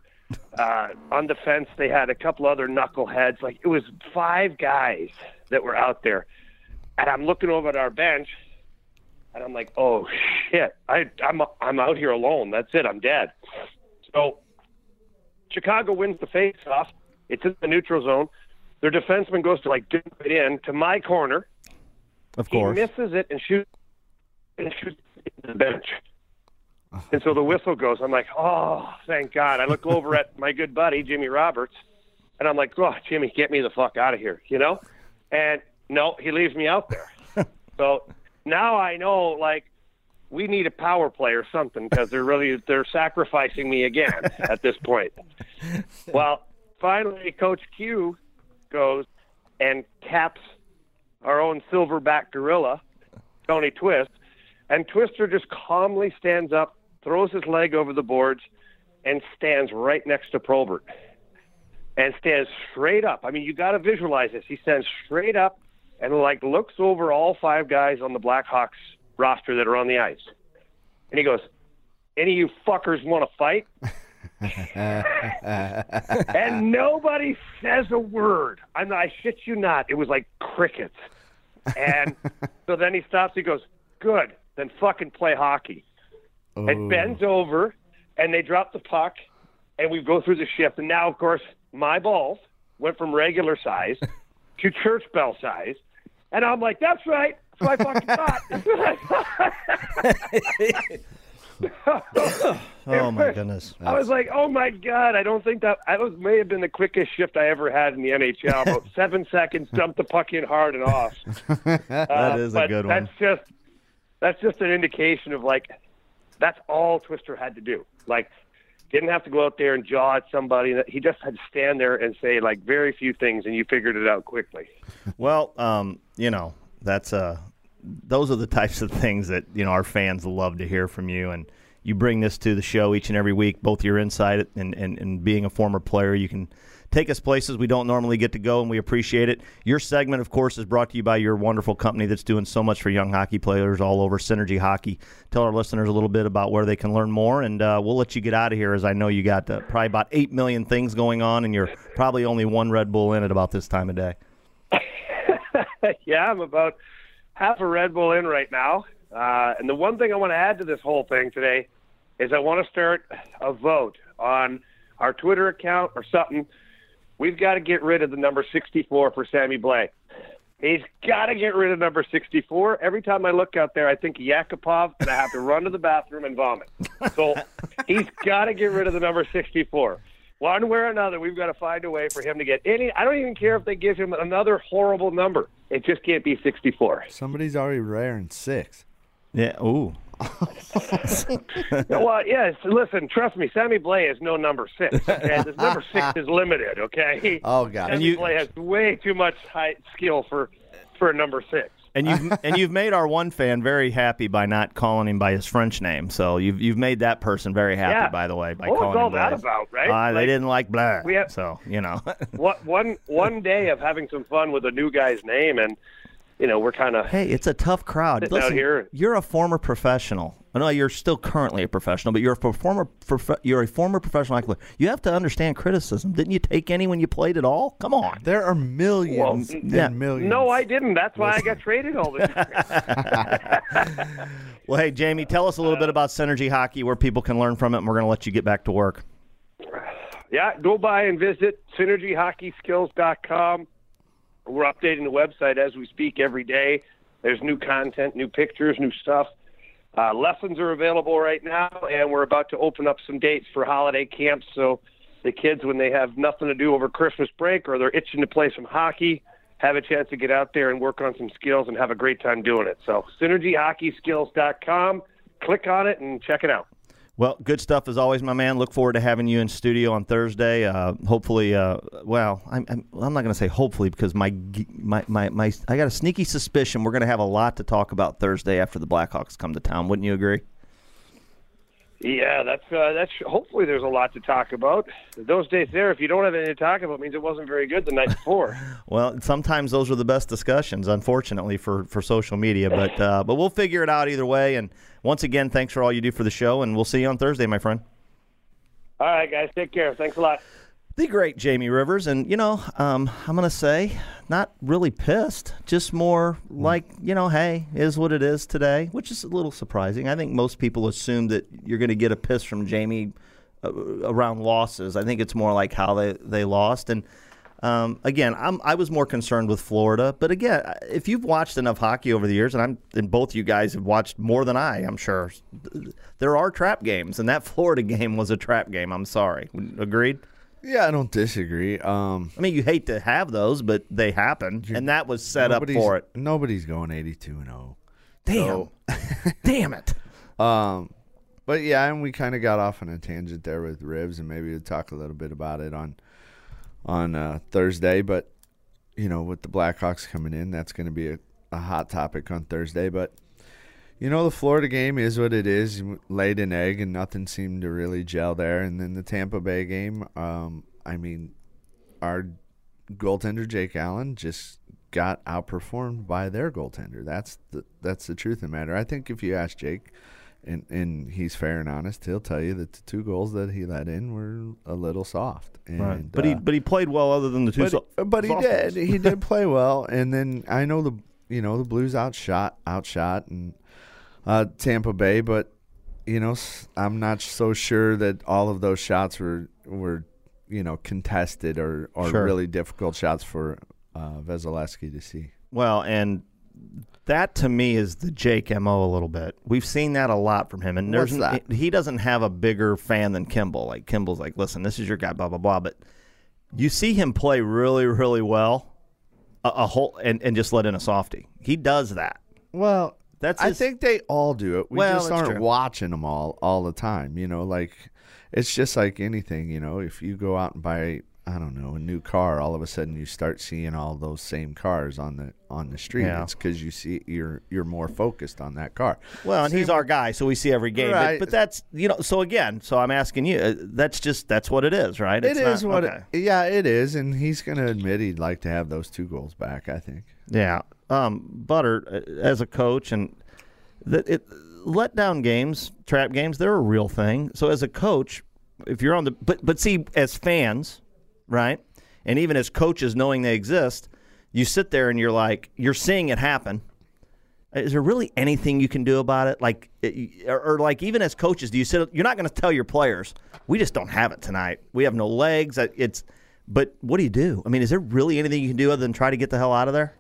On the fence, they had a couple other knuckleheads. Like, it was 5 guys that were out there. And I'm looking over at our bench, and I'm like, oh, shit. I'm out here alone. That's it. I'm dead. So Chicago wins the faceoff. It's in the neutral zone. Their defenseman goes to, like, dip it in to my corner. Of course. He misses it and shoots into the bench. And so the whistle goes. I'm like, oh, thank God. I look over at my good buddy, Jimmy Roberts, and I'm like, oh, Jimmy, get me the fuck out of here, you know? And no, he leaves me out there. So now I know, like, we need a power play or something because they're sacrificing me again at this point. Well, finally, Coach Q goes and caps our own silverback gorilla, Tony Twist, and Twister just calmly stands up, throws his leg over the boards, and stands right next to Probert. And stands straight up. I mean, you got to visualize this. He stands straight up and, like, looks over all five guys on the Blackhawks roster that are on the ice. And he goes, any of you fuckers want to fight? And nobody says a word. I shit you not. It was like crickets. And so then he stops. He goes, good. Then fucking play hockey. Oh. And bends over, and they drop the puck, and we go through the shift. And now, of course, my balls went from regular size to church bell size. And I'm like, that's right. That's what I fucking thought. That's what I thought. Oh, my goodness. I was like, oh, my God. I don't think that – may have been the quickest shift I ever had in the NHL. About 7 seconds, dump the puck in hard and off. That is a good one. That's just an indication of, like, that's all Twister had to do. Like, didn't have to go out there and jaw at somebody. He just had to stand there and say, like, very few things, and you figured it out quickly. Well, you know, that's those are the types of things that, you know, our fans love to hear from you. And you bring this to the show each and every week, both your insight and being a former player. You can take us places we don't normally get to go, and we appreciate it. Your segment, of course, is brought to you by your wonderful company that's doing so much for young hockey players all over, Synergy Hockey. Tell our listeners a little bit about where they can learn more, and we'll let you get out of here, as I know you got probably about 8 million things going on, and you're probably only one Red Bull in at about this time of day. Yeah, I'm about half a Red Bull in right now. And the one thing I want to add to this whole thing today is I want to start a vote on our Twitter account or something. We've got to get rid of the number 64 for Sammy Blais. He's got to get rid of number 64. Every time I look out there, I think Yakupov, and I have to run to the bathroom and vomit. So he's got to get rid of the number 64. One way or another, we've got to find a way for him to get any. I don't even care if they give him another horrible number. It just can't be 64. Somebody's already raring 6. Yeah. Ooh. Well, yes. Listen, trust me. Sammy Blais is no number 6. Okay? This number 6 is limited. Okay. Oh God. Sammy Blais has way too much high skill for a number 6. And you've made our one fan very happy by not calling him by his French name. So you've made that person very happy. Yeah. By the way, by what calling was all him that Blais. About? Right? They didn't like Blais. So you know. What one day of having some fun with a new guy's name and. You know, we're kind of... Hey, it's a tough crowd. Listen, here. You're a former professional. No, you're still currently a professional, but you're a former professional hockey player. You have to understand criticism. Didn't you take any when you played at all? Come on. There are millions and millions. No, I didn't. That's why I got traded all this time. Well, hey, Jamie, tell us a little bit about Synergy Hockey, where people can learn from it, and we're going to let you get back to work. Yeah, go by and visit synergyhockeyskills.com. We're updating the website as we speak every day. There's new content, new pictures, new stuff. Lessons are available right now, and we're about to open up some dates for holiday camps. So the kids, when they have nothing to do over Christmas break or they're itching to play some hockey, have a chance to get out there and work on some skills and have a great time doing it. So synergyhockeyskills.com. Click on it and check it out. Well, good stuff as always, my man. Look forward to having you in studio on Thursday. Hopefully, well, I'm not going to say hopefully because my I got a sneaky suspicion we're going to have a lot to talk about Thursday after the Blackhawks come to town. Wouldn't you agree? Yeah, that's. Hopefully, there's a lot to talk about. Those days there, if you don't have anything to talk about, it means it wasn't very good the night before. Well, sometimes those are the best discussions, unfortunately, for social media. But we'll figure it out either way. And once again, thanks for all you do for the show, and we'll see you on Thursday, my friend. All right, guys, take care. Thanks a lot. The great Jamie Rivers, and you know, I'm gonna say, not really pissed, just more like, you know, hey, is what it is today, which is a little surprising. I think most people assume that you're gonna get a piss from Jamie around losses. I think it's more like how they lost, and Again, I was more concerned with Florida. But again, if you've watched enough hockey over the years, and both you guys have watched more than I'm sure, there are trap games, and that Florida game was a trap game. I'm sorry. Agreed? Yeah, I don't disagree. I mean, you hate to have those, but they happen, and that was set up for it. Nobody's going 82-0. Damn. So. Damn it. But, yeah, and we kind of got off on a tangent there with Reaves, and maybe we'll talk a little bit about it on Thursday. But, you know, with the Blackhawks coming in, that's going to be a hot topic on Thursday. But, you know, the Florida game is what it is. You laid an egg, and nothing seemed to really gel there. And then the Tampa Bay game, I mean, our goaltender Jake Allen just got outperformed by their goaltender. That's the truth of the matter. I think if you ask Jake, and he's fair and honest, he'll tell you that the two goals that he let in were a little soft. And, right. But he played well other than the two. But he did. He did play well. And then I know the Blues outshot and Tampa Bay, but you know, I'm not so sure that all of those shots were you know, contested or sure, really difficult shots for Vasilevsky to see. Well, and that to me is the Jake MO a little bit. We've seen that a lot from him, and he doesn't have a bigger fan than Kimball. Like Kimball's like, listen, this is your guy, blah blah blah. But you see him play really really well, a whole and just let in a softie. He does that. Well, that's I think they all do it. We just aren't watching them all the time. You know, like it's just like anything. You know, if you go out and buy, I don't know, a new car, all of a sudden you start seeing all those same cars on the street. Yeah. It's because you see you're more focused on that car. Well, and he's our guy, so we see every game. Right. But that's, you know, so again, so I'm asking you, that's what it is, right? It is, and he's going to admit he'd like to have those two goals back, I think. Yeah. Butter, as a coach, and letdown games, trap games, they're a real thing. So as a coach, if you're on the, but see, as fans, right? And even as coaches, knowing they exist, you sit there and you're like, you're seeing it happen. Is there really anything you can do about it? Like, or like even as coaches, do you sit? You're not going to tell your players, we just don't have it tonight. We have no legs. But what do you do? I mean, is there really anything you can do other than try to get the hell out of there?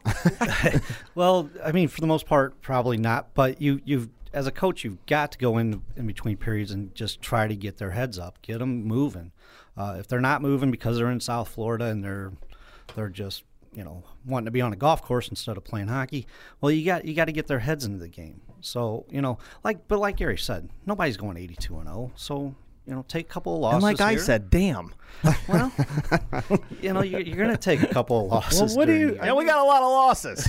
Well, I mean, for the most part, probably not. But you've as a coach, you've got to go in between periods and just try to get their heads up, get them moving. If they're not moving because they're in South Florida and they're just, you know, wanting to be on a golf course instead of playing hockey, well, you got to get their heads into the game. So, you know, like Gary said, nobody's going 82-0. So, you know, take a couple of losses. And like I said, damn. Well, you know, you're going to take a couple of losses. Well, we got a lot of losses.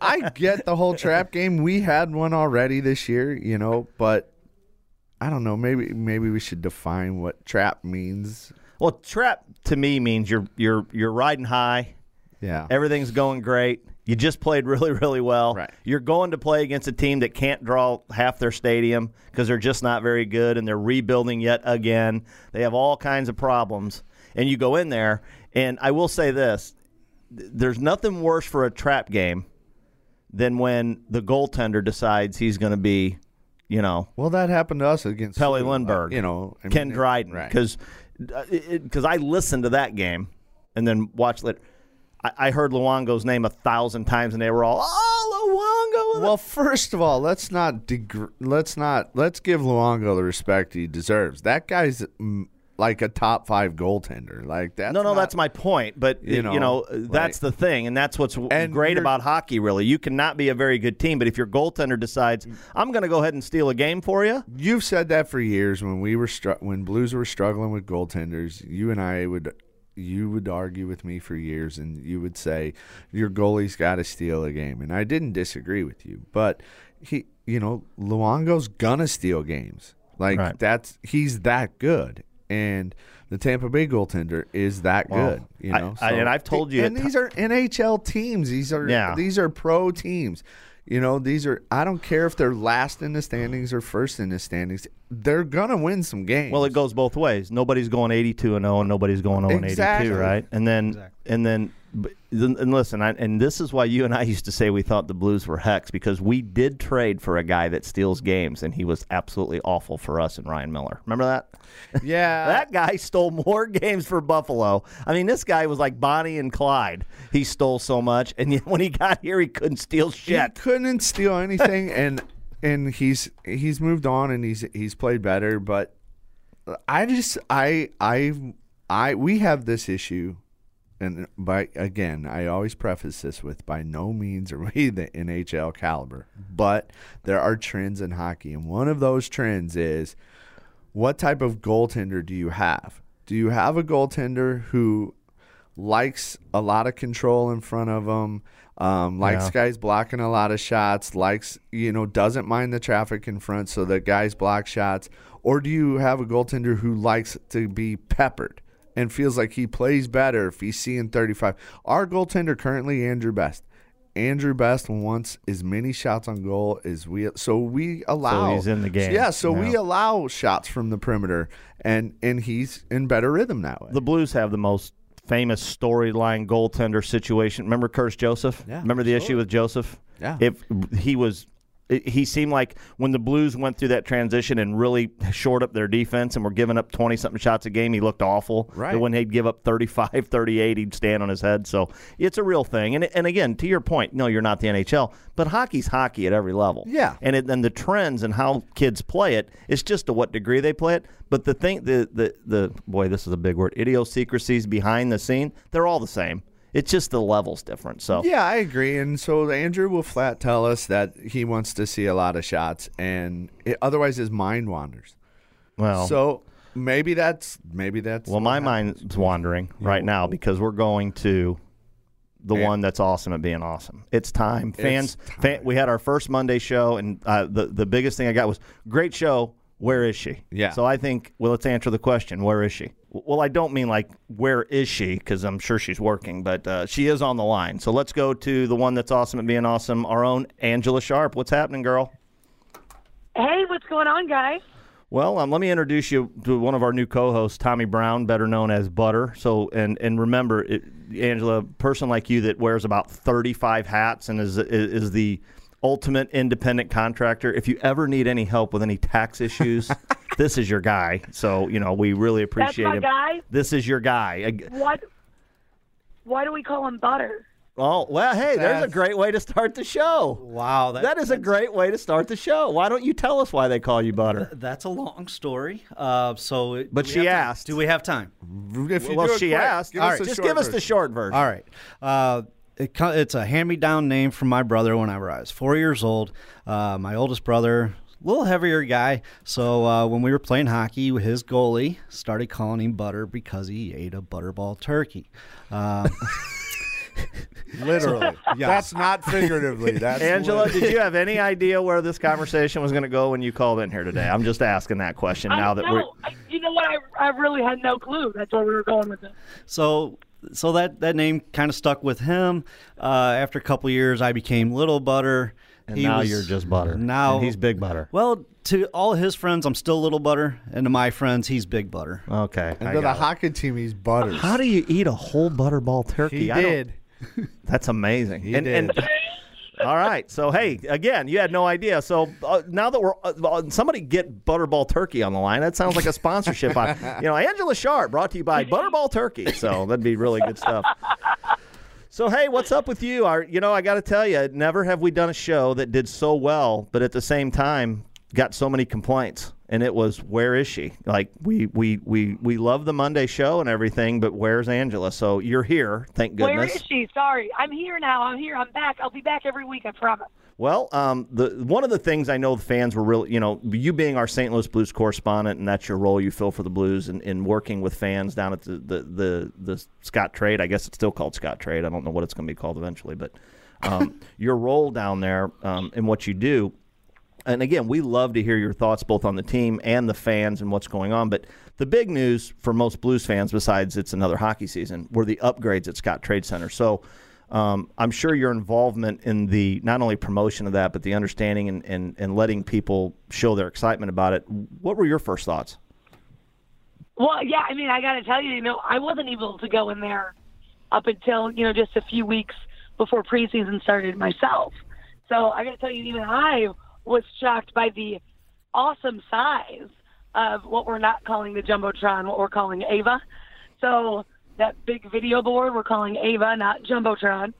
I get the whole trap game. We had one already this year, you know, but I don't know. Maybe we should define what trap means. Well, trap to me means you're riding high. Yeah, everything's going great. You just played really, really well. Right. You're going to play against a team that can't draw half their stadium because they're just not very good and they're rebuilding yet again. They have all kinds of problems, and you go in there. And I will say this: there's nothing worse for a trap game than when the goaltender decides he's going to be. You know, well, that happened to us against Pelly Lindbergh. You know, I mean, Ken Dryden, because I listened to that game and then watched later. I heard Luongo's name 1,000 times, and they were all, "Oh, Luongo!" Well, first of all, let's give Luongo the respect he deserves. That guy's like a top 5 goaltender. Like that. No, that's my point. But you know that's the thing, and that's what's great about hockey. Really, you cannot be a very good team, but if your goaltender decides, I'm going to go ahead and steal a game for you, you've said that for years. When we were when Blues were struggling with goaltenders, you and I would argue with me for years, and you would say your goalie's got to steal a game, and I didn't disagree with you, but he, you know, Luongo's gonna steal games. Like right. He's that good. And the Tampa Bay goaltender is that good, you know. And I've told you, and these are NHL teams. These are pro teams, you know. I don't care if they're last in the standings or first in the standings. They're gonna win some games. Well, it goes both ways. Nobody's going 82-0, and nobody's going 0-82, right? And then And listen, and this is why you and I used to say we thought the Blues were hexed, because we did trade for a guy that steals games, and he was absolutely awful for us and Ryan Miller. Remember that? Yeah. That guy stole more games for Buffalo. I mean, this guy was like Bonnie and Clyde. He stole so much, and yet when he got here, he couldn't steal shit. He couldn't steal anything, and he's moved on, and he's played better. But we have this issue. And I always preface this with, by no means are we the NHL caliber, but there are trends in hockey, and one of those trends is, what type of goaltender do you have? Do you have a goaltender who likes a lot of control in front of him, likes guys blocking a lot of shots, likes, doesn't mind the traffic in front so that guys block shots? Or do you have a goaltender who likes to be peppered and feels like he plays better if he's seeing 35. Our goaltender currently, Andrew Best. Andrew Best wants as many shots on goal as we. So we allow. So he's in the game. Yeah, we allow shots from the perimeter, and he's in better rhythm that way. The Blues have the most famous storyline goaltender situation. Remember Curtis Joseph? Yeah, remember the issue with Joseph? Yeah. If he was... He seemed like when the Blues went through that transition and really shored up their defense and were giving up 20-something shots a game, he looked awful. Right. But when he'd give up 35, 38, he'd stand on his head. So it's a real thing. And again, to your point, no, you're not the NHL, but hockey's hockey at every level. Yeah. And the trends and how kids play it, it's just to what degree they play it. But the thing, the boy, this is a big word, idiosyncrasies behind the scene, they're all the same. It's just the level's different. So yeah, I agree. And so Andrew will flat tell us that he wants to see a lot of shots, and otherwise his mind wanders. Well, so maybe that's. Well, my mind's wandering right now because we're going to the one that's awesome at being awesome. It's time, fans. It's time. We had our first Monday show, and the biggest thing I got was great show. Where is she? Yeah. So I think, well, let's answer the question, where is she? Well, I don't mean like where is she, because I'm sure she's working, but she is on the line. So let's go to the one that's awesome at being awesome, our own Angela Sharp. What's happening, girl? Hey, what's going on, guys? Well, let me introduce you to one of our new co-hosts, Tommy Brown, better known as Butter. So, and remember, Angela, a person like you that wears about 35 hats and is the ultimate independent contractor. If you ever need any help with any tax issues, this is your guy. So, we really appreciate him. That's my guy? This is your guy. What? Why do we call him Butter? Oh, well, hey, there's a great way to start the show. Wow. That is a great way to start the show. Why don't you tell us why they call you Butter? That's a long story. But she asked. Do we have time? Well, she asked. All right, just give us the short version. All right. It's a hand-me-down name from my brother whenever I was 4 years old. My oldest brother, a little heavier guy, so when we were playing hockey, his goalie started calling him Butter because he ate a Butterball turkey. Literally. Yeah. That's not figuratively. That's Angela, literally. Did you have any idea where this conversation was going to go when you called in here today? I'm just asking that question now that we're... You know what? I really had no clue. That's where we were going with it. So that name kind of stuck with him. After a couple years, I became Little Butter. And you're just Butter. Now and he's Big Butter. Well, to all his friends, I'm still Little Butter, and to my friends, he's Big Butter. Okay. And to the hockey team, he's Butters. How do you eat a whole Butterball turkey? He did. That's amazing. He did. All right. So, hey, again, you had no idea. So now that we're somebody get Butterball Turkey on the line. That sounds like a sponsorship. Angela Sharp brought to you by Butterball Turkey. So that'd be really good stuff. So, hey, what's up with you? I got to tell you, never have we done a show that did so well, but at the same time got so many complaints. And it was, where is she? Like, we love the Monday show and everything, but where's Angela? So you're here, thank goodness. Where is she? Sorry. I'm here now. I'm here. I'm back. I'll be back every week, I promise. Well, one of the things I know the fans were really, you being our St. Louis Blues correspondent, and that's your role you fill for the Blues, and working with fans down at the Scott Trade. I guess it's still called Scott Trade. I don't know what it's going to be called eventually, but your role down there and what you do. And again, we love to hear your thoughts both on the team and the fans and what's going on. But the big news for most Blues fans, besides it's another hockey season, were the upgrades at Scott Trade Center. So I'm sure your involvement in the not only promotion of that, but the understanding and letting people show their excitement about it. What were your first thoughts? Well, yeah, I got to tell you, I wasn't able to go in there up until, you know, just a few weeks before preseason started myself. So I got to tell you, even I was shocked by the awesome size of what we're not calling the Jumbotron, what we're calling Ava. So that big video board, we're calling Ava, not Jumbotron.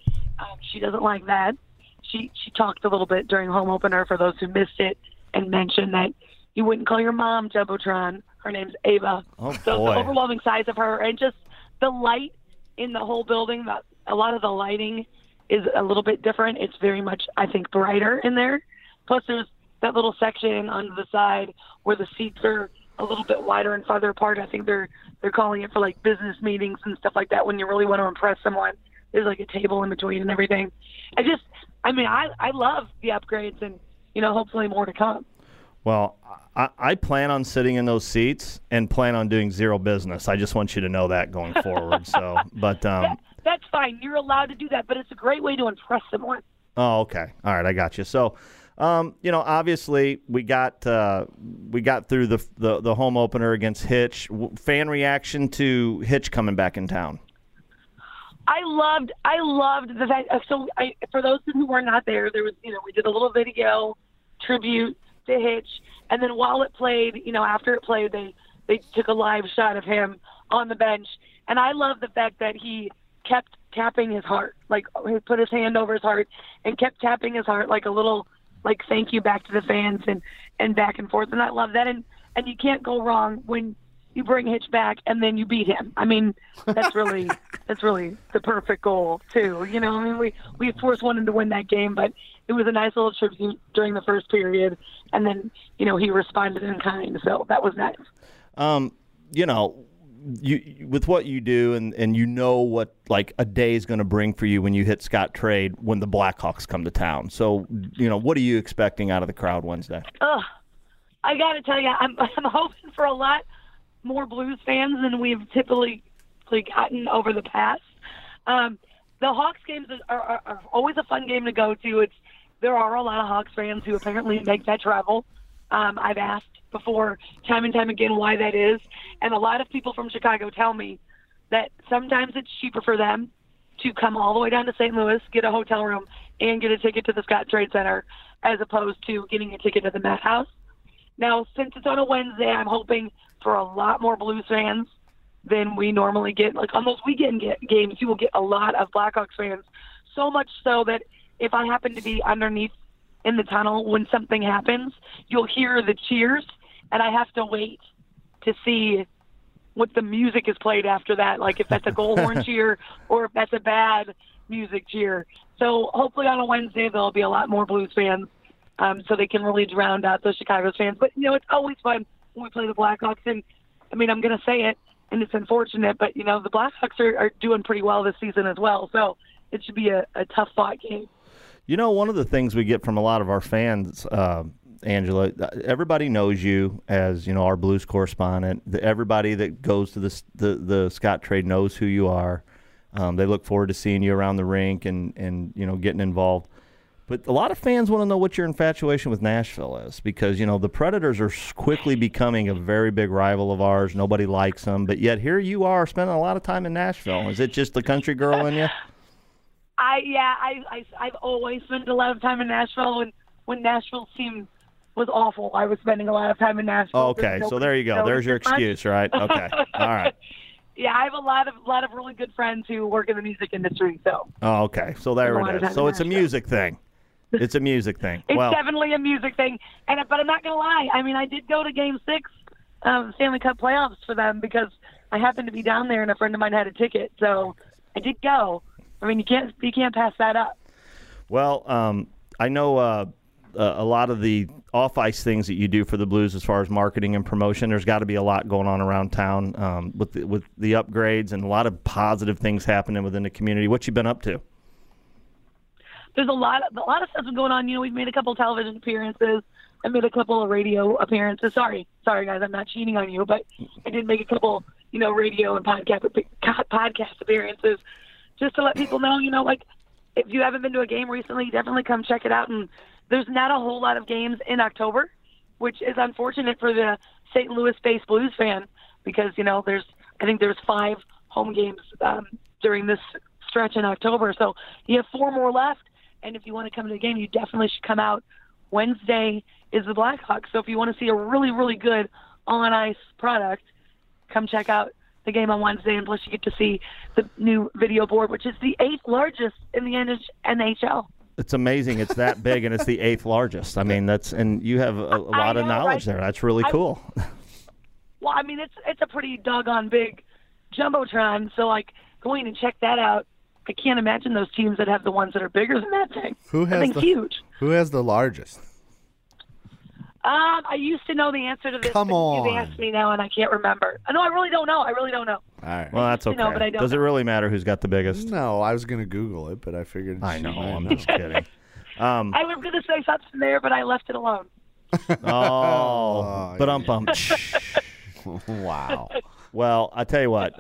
She doesn't like that. She talked a little bit during home opener for those who missed it and mentioned that you wouldn't call your mom Jumbotron. Her name's Ava. Oh, so boy. The overwhelming size of her and just the light in the whole building, a lot of the lighting is a little bit different. It's very much, I think, brighter in there. Plus, there's that little section on the side where the seats are a little bit wider and farther apart. I think they're calling it for, like, business meetings and stuff like that when you really want to impress someone. There's, like, a table in between and everything. I love the upgrades and, you know, hopefully more to come. Well, I plan on sitting in those seats and plan on doing zero business. I just want you to know that going forward. So, but that's fine. You're allowed to do that, but it's a great way to impress someone. Oh, okay. All right, I got you. So, you know, obviously we got through the home opener against Hitch. Fan reaction to Hitch coming back in town. I loved the fact. So, for those who were not there, there was, you know, we did a little video tribute to Hitch, and then while it played, you know, after it played, they took a live shot of him on the bench, and I love the fact that he kept tapping his heart, like he put his hand over his heart and kept tapping his heart like a little, like, thank you back to the fans and back and forth, and I love that, and you can't go wrong when you bring Hitch back and then you beat him. I mean, that's really the perfect goal too. You know, I mean, we of course wanted to win that game, but it was a nice little tribute during the first period, and then, you know, he responded in kind, so that was nice. You know, you with what you do, and you know what, like, a day is going to bring for you when you hit Scott Trade when the Blackhawks come to town. So, you know, what are you expecting out of the crowd Wednesday? I got to tell you, I'm hoping for a lot more Blues fans than we've typically gotten over the past. The Hawks games are always a fun game to go to. There are a lot of Hawks fans who apparently make that travel. I've asked before, time and time again, why that is, and a lot of people from Chicago tell me that sometimes it's cheaper for them to come all the way down to St. Louis, get a hotel room, and get a ticket to the Scott Trade Center as opposed to getting a ticket to the Met House. Now, since it's on a Wednesday, I'm hoping for a lot more Blues fans than we normally get. Like, on those weekend games, you will get a lot of Blackhawks fans, so much so that if I happen to be underneath in the tunnel when something happens, you'll hear the cheers, and I have to wait to see what the music is played after that, like if that's a goal horn cheer or if that's a bad music cheer. So hopefully on a Wednesday there'll be a lot more Blues fans, so they can really drown out those Chicago fans. But, you know, it's always fun when we play the Blackhawks, and, I mean, I'm going to say it, and it's unfortunate, but, you know, the Blackhawks are doing pretty well this season as well, so it should be a tough-fought game. You know, one of the things we get from a lot of our fans, Angela, everybody knows you as, you know, our Blues correspondent. Everybody that goes to the Scott Trade knows who you are. They look forward to seeing you around the rink and you know, getting involved. But a lot of fans want to know what your infatuation with Nashville is, because, you know, the Predators are quickly becoming a very big rival of ours. Nobody likes them, but yet here you are spending a lot of time in Nashville. Is it just the country girl in you? I've always spent a lot of time in Nashville. When Nashville's team was awful, I was spending a lot of time in Nashville. Oh, okay, so there you go. There's your excuse, right? Okay, all right. Yeah, I have a lot of really good friends who work in the music industry. So. Oh, okay. So there it is. So it's a music thing. It's a music thing. It's definitely a music thing. But I'm not going to lie. I mean, I did go to Game 6 of the Stanley Cup playoffs for them because I happened to be down there and a friend of mine had a ticket. So I did go. I mean, you can't pass that up. Well, I know a lot of the off-ice things that you do for the Blues as far as marketing and promotion, there's got to be a lot going on around town with the upgrades and a lot of positive things happening within the community. What you been up to? There's a lot of stuff going on. You know, we've made a couple of television appearances. I made a couple of radio appearances. Sorry, guys, I'm not cheating on you, but I did make a couple, you know, radio and podcast appearances just to let people know, you know, like, if you haven't been to a game recently, definitely come check it out. And there's not a whole lot of games in October, which is unfortunate for the St. Louis-based Blues fan because, you know, I think there's 5 home games during this stretch in October. So you have four more left, and if you want to come to the game, you definitely should come out. Wednesday is the Blackhawks, so if you want to see a really, really good on-ice product, come check out the game on Wednesday, and plus you get to see the new video board, which is the 8th largest in the NHL. It's amazing. It's that big, and it's the 8th largest. I mean, that's, and you have a lot of knowledge there. That's really cool. Well, I mean, it's a pretty doggone big Jumbotron, so, like, going and check that out, I can't imagine those teams that have the ones that are bigger than that thing. Who has the largest? I used to know the answer to this. Come on. You asked me now, and I can't remember. No, I really don't know. All right. Well, that's okay. Does it really matter who's got the biggest? No, I was going to Google it, but I figured. I know. I'm just kidding. I was going to say something there, but I left it alone. Oh, Wow. Well, I tell you what,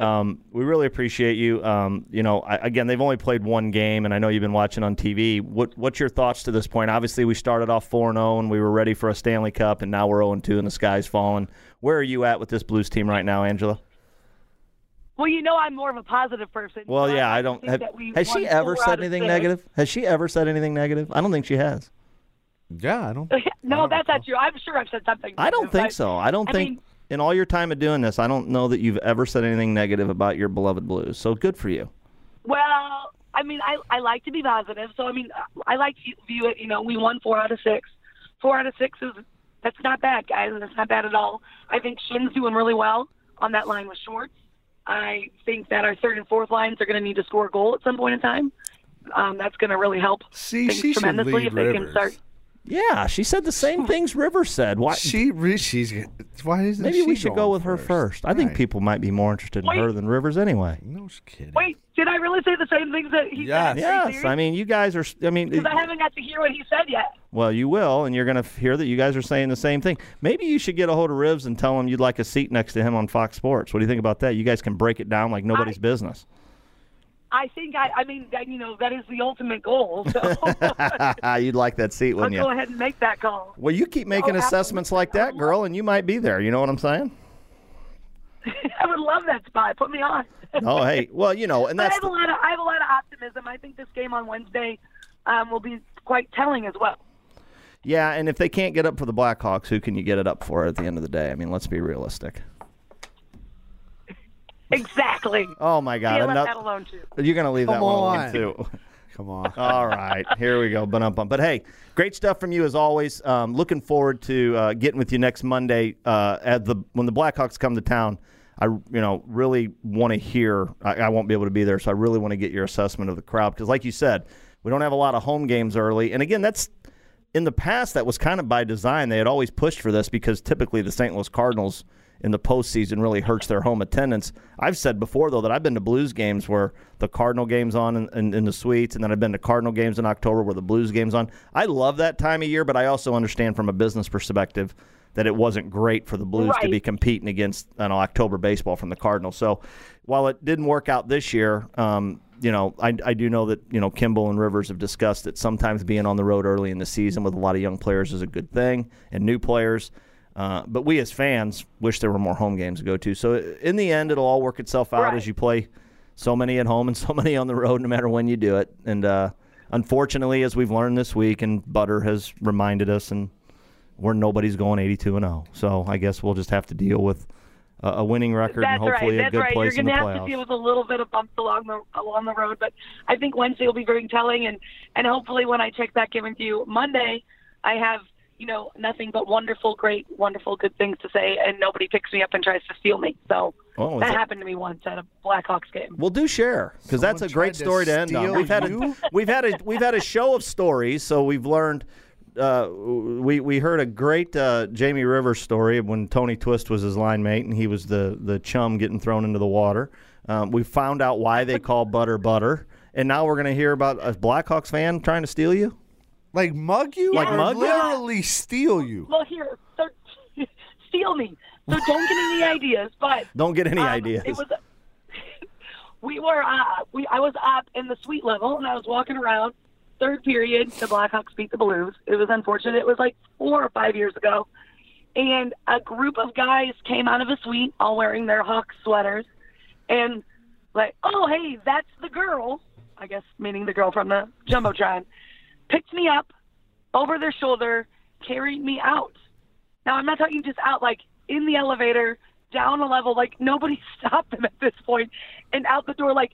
we really appreciate you. Again, they've only played one game, and I know you've been watching on TV. What's your thoughts to this point? Obviously, we started off 4-0, and we were ready for a Stanley Cup, and now we're 0-2, and the sky's falling. Where are you at with this Blues team right now, Angela? Well, you know I'm more of a positive person. Well, yeah, I don't. Has she ever said anything negative? I don't think she has. Yeah, I don't. No, that's not true. I'm sure I've said something. I don't think so. In all your time of doing this, I don't know that you've ever said anything negative about your beloved Blues. So good for you. Well, I mean, I like to be positive. So, I mean, I like to view it, we won 4 out of 6. 4 out of 6 is, that's not bad, guys, and that's not bad at all. I think Schenn's doing really well on that line with Schwartz. I think that our third and fourth lines are going to need to score a goal at some point in time. That's going to really help tremendously if they can start. Yeah, she said the same things Rivers said. Maybe we should go with her first. I think people might be more interested in her than Rivers anyway. No kidding. Wait, did I really say the same things that he said? Yes. I mean, you guys are. I mean, because I haven't got to hear what he said yet. Well, you will, and you're going to hear that you guys are saying the same thing. Maybe you should get a hold of Reaves and tell him you'd like a seat next to him on Fox Sports. What do you think about that? You guys can break it down like nobody's business. I think that is the ultimate goal. So. You'd like that seat, wouldn't you? I'll go ahead and make that call. Well, you keep making assessments like that, girl, and you might be there. You know what I'm saying? I would love that spot. Put me on. Oh, hey. Well, and that's. I have a lot of optimism. I think this game on Wednesday will be quite telling as well. Yeah, and if they can't get up for the Blackhawks, who can you get it up for at the end of the day? I mean, let's be realistic. Exactly. Oh, my God. You left that alone, too. You're going to leave that one alone, too. Come on. All right. Here we go. Ba-dum-bum. But, hey, great stuff from you as always. Looking forward to getting with you next Monday when the Blackhawks come to town. I really want to hear. I won't be able to be there, so I really want to get your assessment of the crowd because, like you said, we don't have a lot of home games early. And, again, that's – in the past, that was kind of by design. They had always pushed for this because typically the St. Louis Cardinals – in the postseason really hurts their home attendance. I've said before, though, that I've been to Blues games where the Cardinal game's on in the suites, and then I've been to Cardinal games in October where the Blues game's on. I love that time of year, but I also understand from a business perspective that it wasn't great for the Blues to be competing against October baseball from the Cardinals. So while it didn't work out this year, I do know that, Kimball and Rivers have discussed that sometimes being on the road early in the season with a lot of young players is a good thing and new players. But we as fans wish there were more home games to go to. So in the end, it'll all work itself out as you play so many at home and so many on the road, no matter when you do it. And unfortunately, as we've learned this week, and Butter has reminded us, and we're nobody's going 82-0. So I guess we'll just have to deal with a winning record and hopefully a good place in the playoffs. You're going to have to deal with a little bit of bumps along the road. But I think Wednesday will be very telling, and hopefully when I check back in with you Monday, I have – nothing but wonderful, good things to say, and nobody picks me up and tries to steal me. So that happened to me once at a Blackhawks game. Well, do share, because that's a great story to end on. We've had a show of stories, so we've learned. We heard a great Jamie Rivers story when Tony Twist was his line mate, and he was the chum getting thrown into the water. We found out why they call butter, and now we're going to hear about a Blackhawks fan trying to steal you. Like mug you? Yeah, like mug literally steal you. Well, here, steal me. So don't get any ideas. But don't get any ideas. It was, I was up in the suite level, and I was walking around. Third period, the Blackhawks beat the Blues. It was unfortunate. It was like 4 or 5 years ago. And a group of guys came out of a suite all wearing their Hawks sweaters. And like, oh, hey, that's the girl, I guess meaning the girl from the Jumbotron, picked me up over their shoulder, carried me out. Now, I'm not talking just out, like in the elevator, down a level, like nobody stopped them at this point, and out the door. Like,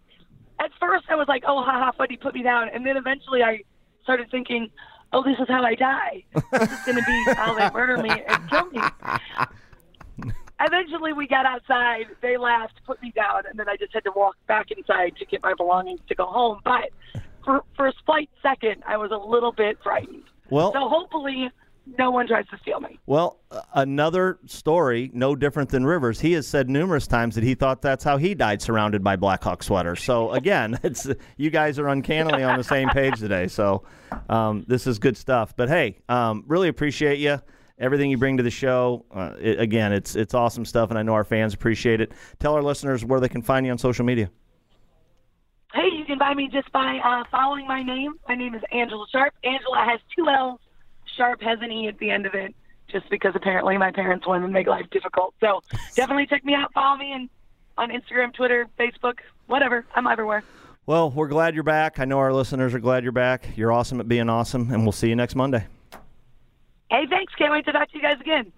at first I was like, oh, haha, funny, put me down. And then eventually I started thinking, oh, this is how I die. This is going to be how they murder me and kill me. Eventually we got outside, they laughed, put me down, and then I just had to walk back inside to get my belongings to go home. But for a slight second, I was a little bit frightened. Well, so hopefully no one tries to steal me. Well, another story, no different than Rivers. He has said numerous times that he thought that's how he died, surrounded by Blackhawk sweaters. So, again, it's you guys are uncannily on the same page today. So this is good stuff. But, hey, really appreciate you. Everything you bring to the show, again, it's awesome stuff, and I know our fans appreciate it. Tell our listeners where they can find you on social media. Hey, you can find me just by following my name. My name is Angela Sharp. Angela has two L's. Sharp has an E at the end of it, just because apparently my parents wanted to make life difficult. So definitely check me out. Follow me on Instagram, Twitter, Facebook, whatever. I'm everywhere. Well, we're glad you're back. I know our listeners are glad you're back. You're awesome at being awesome, and we'll see you next Monday. Hey, thanks. Can't wait to talk to you guys again.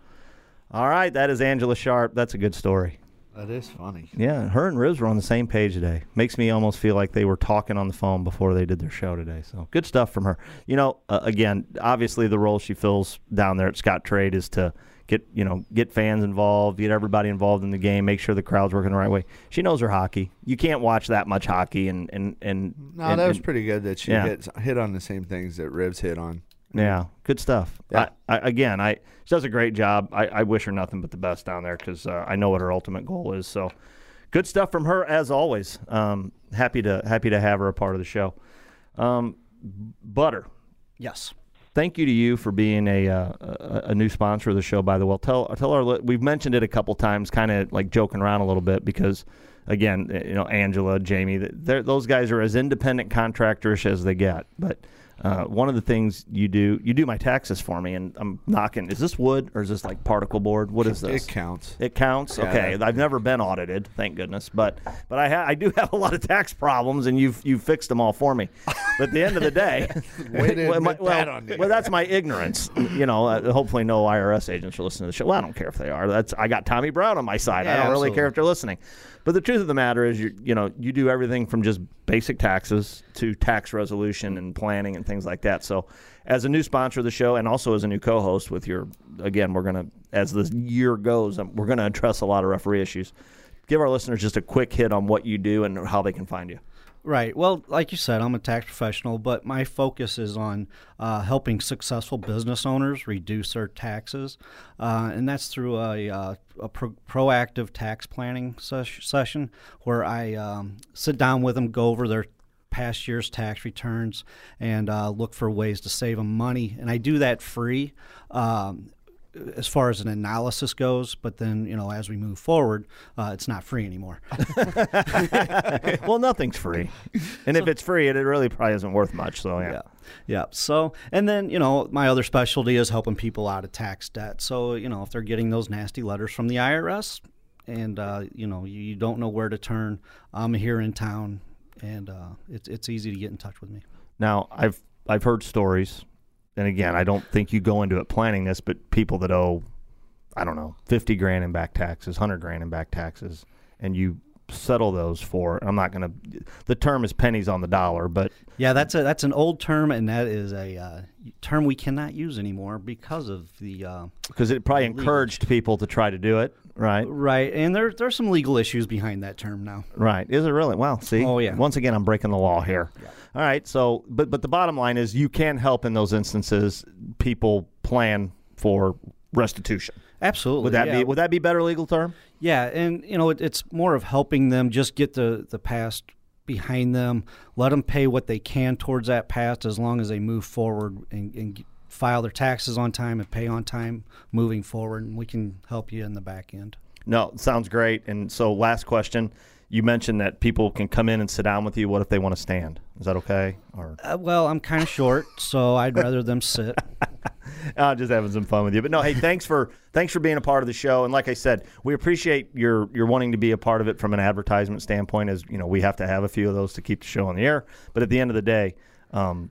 All right. That is Angela Sharp. That's a good story. That is funny. Yeah, her and Rivs were on the same page today. Makes me almost feel like they were talking on the phone before they did their show today. So good stuff from her. You know, again, obviously the role she fills down there at Scott Trade is to get fans involved, get everybody involved in the game, make sure the crowd's working the right way. She knows her hockey. You can't watch that much hockey. That was pretty good that she hit on the same things that Rivs hit on. Yeah, good stuff. Yeah. She does a great job. I wish her nothing but the best down there because I know what her ultimate goal is. So, good stuff from her as always. Happy to have her a part of the show. Butter, yes. Thank you to you for being a new sponsor of the show. By the way, tell our we've mentioned it a couple times, kind of like joking around a little bit because, again, Angela, Jamie, those guys are as independent contractorish as they get, but. One of the things you do my taxes for me, and I'm knocking. Is this wood or is this like particle board? What is this? It counts. It counts. Yeah. Okay, I've never been audited, thank goodness. But I do have a lot of tax problems, and you've fixed them all for me. But at the end of the day, that's my ignorance. Hopefully no IRS agents are listening to the show. Well, I don't care if they are. I got Tommy Brown on my side. Yeah, I don't really care if they're listening. But the truth of the matter is, you do everything from just basic taxes to tax resolution and planning and things like that. So, as a new sponsor of the show and also as a new co-host with again, we're gonna, as the year goes, we're gonna address a lot of referee issues. Give our listeners just a quick hit on what you do and how they can find you. Right. Well, like you said, I'm a tax professional, but my focus is on helping successful business owners reduce their taxes, and that's through a proactive tax planning session where I sit down with them, go over their past year's tax returns, and look for ways to save them money. And I do that free as far as an analysis goes, but then, as we move forward, it's not free anymore. Well, nothing's free. And if it's free, it really probably isn't worth much. So, yeah. So, and then, my other specialty is helping people out of tax debt. So, if they're getting those nasty letters from the IRS and, you don't know where to turn, I'm here in town and it's easy to get in touch with me. Now, I've heard stories. And again, I don't think you go into it planning this, but people that owe, I don't know, 50 grand in back taxes, 100 grand in back taxes, and you settle those for, I'm not going to, the term is pennies on the dollar, but. Yeah, that's an old term, and that is a term we cannot use anymore because of the. Because it probably encouraged people to try to do it, right? Right, and there's some legal issues behind that term now. Right, is it really? Wow, see? Oh, yeah. Once again, I'm breaking the law here. Yeah. All right, so, but the bottom line is you can help in those instances people plan for restitution. Absolutely. Would that be a better legal term? Yeah, and, it's more of helping them just get the past behind them, let them pay what they can towards that past as long as they move forward and file their taxes on time and pay on time moving forward, and we can help you in the back end. No, sounds great. And so last question. You mentioned that people can come in and sit down with you. What if they want to stand? Is that okay? Or I'm kind of short, so I'd rather them sit. Just having some fun with you. But no, hey, thanks for being a part of the show. And like I said, we appreciate your wanting to be a part of it from an advertisement standpoint. As you know, we have to have a few of those to keep the show on the air. But at the end of the day, I'm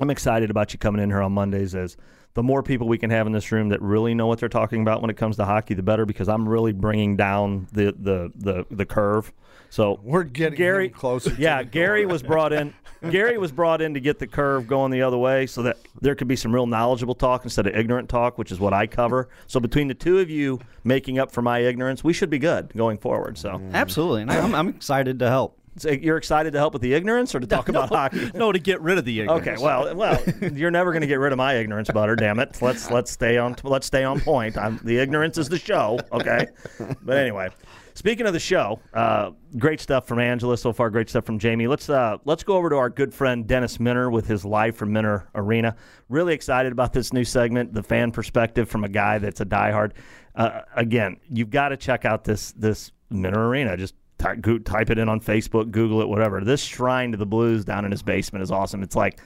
excited about you coming in here on Mondays. As the more people we can have in this room that really know what they're talking about when it comes to hockey, the better, because I'm really bringing down the curve. So we're getting Gary closer. Yeah, Gary was brought in. Gary was brought in to get the curve going the other way, so that there could be some real knowledgeable talk instead of ignorant talk, which is what I cover. So between the two of you making up for my ignorance, we should be good going forward. So absolutely, and I'm excited to help. So you're excited to help with the ignorance or to talk about hockey? No, to get rid of the ignorance. Okay, well, you're never going to get rid of my ignorance, Butter. Damn it. Let's stay on point. The ignorance is the show, okay? But anyway, speaking of the show, great stuff from Angela so far. Great stuff from Jamie. Let's go over to our good friend Dennis Minner with his Live from Minner Arena. Really excited about this new segment, the fan perspective from a guy that's a diehard. Again, you've got to check out this Minner Arena. Just type it in on Facebook, Google it, whatever. This shrine to the Blues down in his basement is awesome. It's like,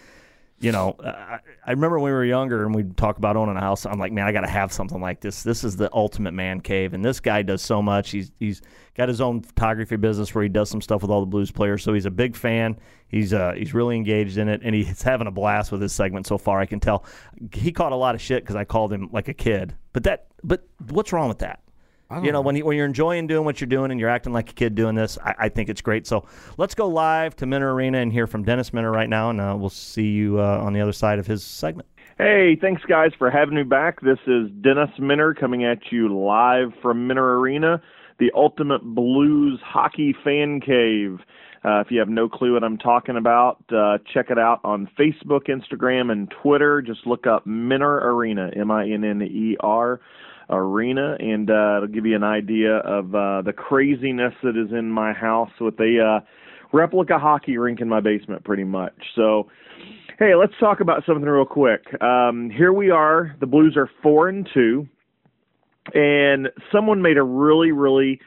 you know, I remember when we were younger and we'd talk about owning a house. I'm like, man, I got to have something like this. This is the ultimate man cave, and this guy does so much. He's got his own photography business where he does some stuff with all the Blues players, so he's a big fan. He's really engaged in it, and he's having a blast with this segment so far, I can tell. He caught a lot of shit because I called him like a kid. But what's wrong with that? You know, when you're enjoying doing what you're doing and you're acting like a kid doing this, I think it's great. So let's go live to Minner Arena and hear from Dennis Minner right now, and we'll see you on the other side of his segment. Hey, thanks, guys, for having me back. This is Dennis Minner coming at you live from Minner Arena, the ultimate Blues hockey fan cave. If you have no clue what I'm talking about, check it out on Facebook, Instagram, and Twitter. Just look up Minner Arena, Minner Arena, and it'll give you an idea of the craziness that is in my house with a replica hockey rink in my basement, pretty much. So, hey, let's talk about something real quick. Here we are. The Blues are 4-2, and someone made a really, really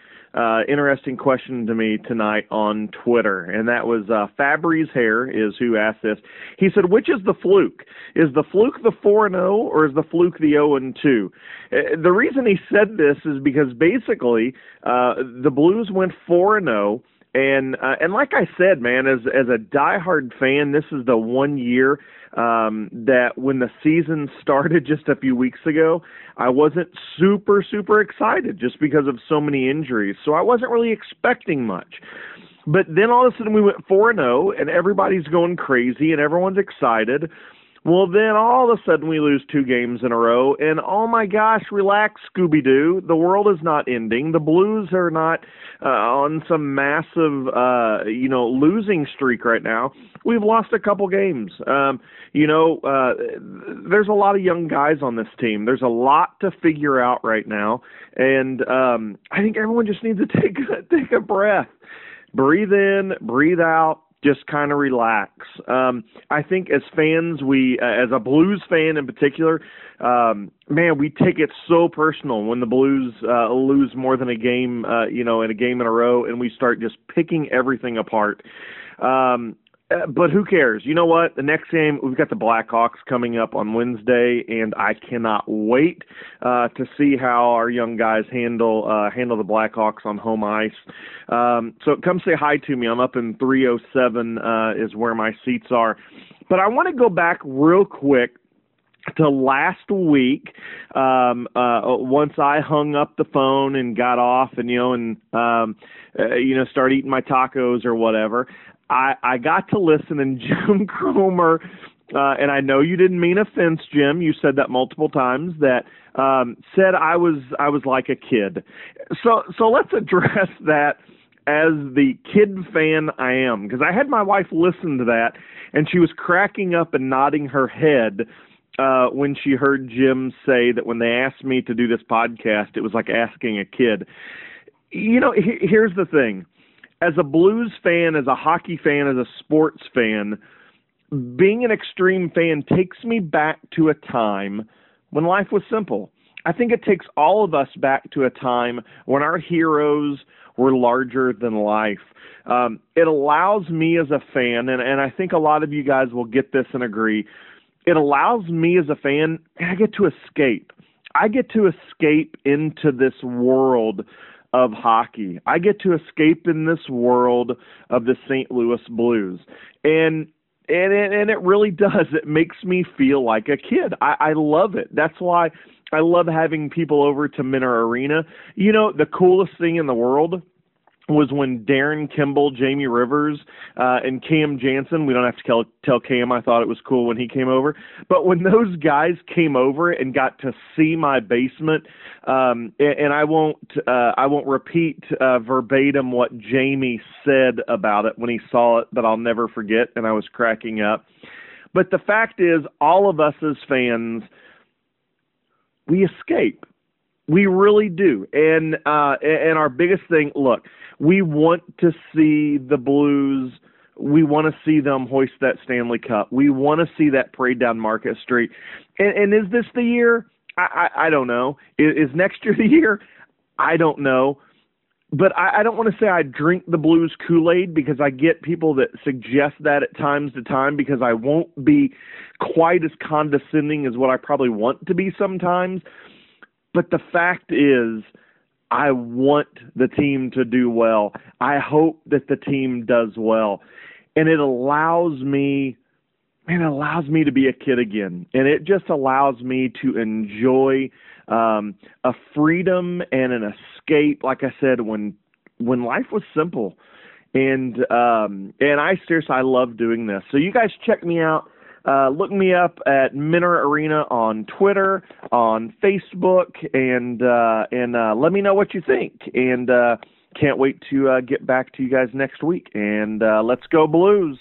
interesting question to me tonight on Twitter, and that was Fabry's Hair is who asked this. He said, which is the fluke? Is the fluke the 4-0 or is the fluke the 0-2? The reason he said this is because basically the Blues went 4-0, and like I said, man, as a diehard fan, this is the one year that when the season started just a few weeks ago, I wasn't super excited just because of so many injuries. So I wasn't really expecting much. But then all of a sudden we went 4-0, and everybody's going crazy, and everyone's excited. Well, then all of a sudden we lose 2 games in a row, and oh my gosh, relax, Scooby-Doo. The world is not ending. The Blues are not on some massive, losing streak right now. We've lost a couple games. There's a lot of young guys on this team. There's a lot to figure out right now, and I think everyone just needs to take a breath. Breathe in, breathe out. Just kind of relax. I think as fans, as a Blues fan in particular, we take it so personal when the Blues lose more than a game, in a game in a row, and we start just picking everything apart. But who cares? You know what? The next game, we've got the Blackhawks coming up on Wednesday, and I cannot wait to see how our young guys handle the Blackhawks on home ice. So come say hi to me. I'm up in 307 is where my seats are. But I want to go back real quick to last week, once I hung up the phone and got off and start eating my tacos or whatever, I got to listen, and Jim Cromer, and I know you didn't mean offense, Jim, you said that multiple times, that said I was like a kid. So let's address that as the kid fan I am, because I had my wife listen to that, and she was cracking up and nodding her head when she heard Jim say that when they asked me to do this podcast, it was like asking a kid. You know, here's the thing. As a Blues fan, as a hockey fan, as a sports fan, being an extreme fan takes me back to a time when life was simple. I think it takes all of us back to a time when our heroes were larger than life. It allows me as a fan, and I think a lot of you guys will get this and agree, it allows me as a fan, I get to escape. I get to escape into this world of hockey. I get to escape in this world of the St. Louis Blues. And it really does. It makes me feel like a kid. I love it. That's why I love having people over to Minner Arena. You know, the coolest thing in the world was when Darren Kimball, Jamie Rivers, and Cam Jansen, we don't have to tell Cam I thought it was cool when he came over, but when those guys came over and got to see my basement, and I won't repeat verbatim what Jamie said about it when he saw it, but I'll never forget, and I was cracking up. But the fact is, all of us as fans, we escape. We really do. And our biggest thing, look, we want to see the Blues. We want to see them hoist that Stanley Cup. We want to see that parade down Market Street. And is this the year? I don't know. Is next year the year? I don't know. But I don't want to say I drink the Blues Kool-Aid, because I get people that suggest that at times to time, because I won't be quite as condescending as what I probably want to be sometimes. But the fact is, I want the team to do well. I hope that the team does well. And it allows me to be a kid again. And it just allows me to enjoy a freedom and an escape, like I said, when life was simple. And I seriously, I love doing this. So you guys check me out. Look me up at Minner Arena on Twitter, on Facebook, and let me know what you think. And can't wait to get back to you guys next week. And let's go Blues.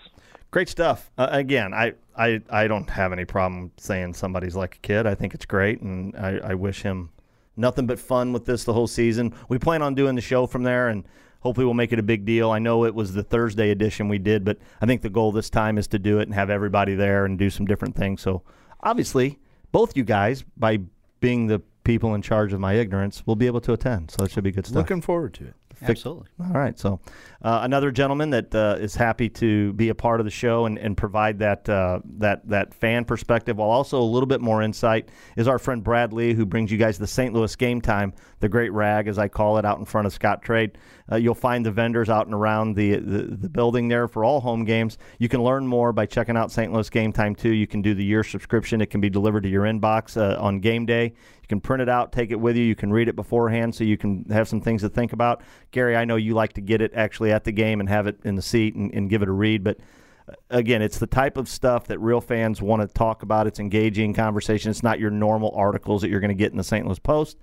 Great stuff. Again, I don't have any problem saying somebody's like a kid. I think it's great, and I wish him nothing but fun with this the whole season. We plan on doing the show from there, and hopefully we'll make it a big deal. I know it was the Thursday edition we did, but I think the goal this time is to do it and have everybody there and do some different things. So obviously, both you guys, by being the people in charge of my ignorance, will be able to attend. So it should be good stuff. Looking forward to it. Absolutely. All right. So another gentleman that is happy to be a part of the show and provide that that fan perspective while also a little bit more insight is our friend Brad Lee, who brings you guys the St. Louis Game Time, the Great Rag, as I call it, out in front of Scott Trade. You'll find the vendors out and around the building there for all home games. You can learn more by checking out St. Louis Game Time, too. You can do the year subscription. It can be delivered to your inbox on game day. You can print it out, take it with you. You can read it beforehand so you can have some things to think about. Gary, I know you like to get it actually at the game and have it in the seat and give it a read. But, again, it's the type of stuff that real fans want to talk about. It's engaging conversation. It's not your normal articles that you're going to get in the St. Louis Post.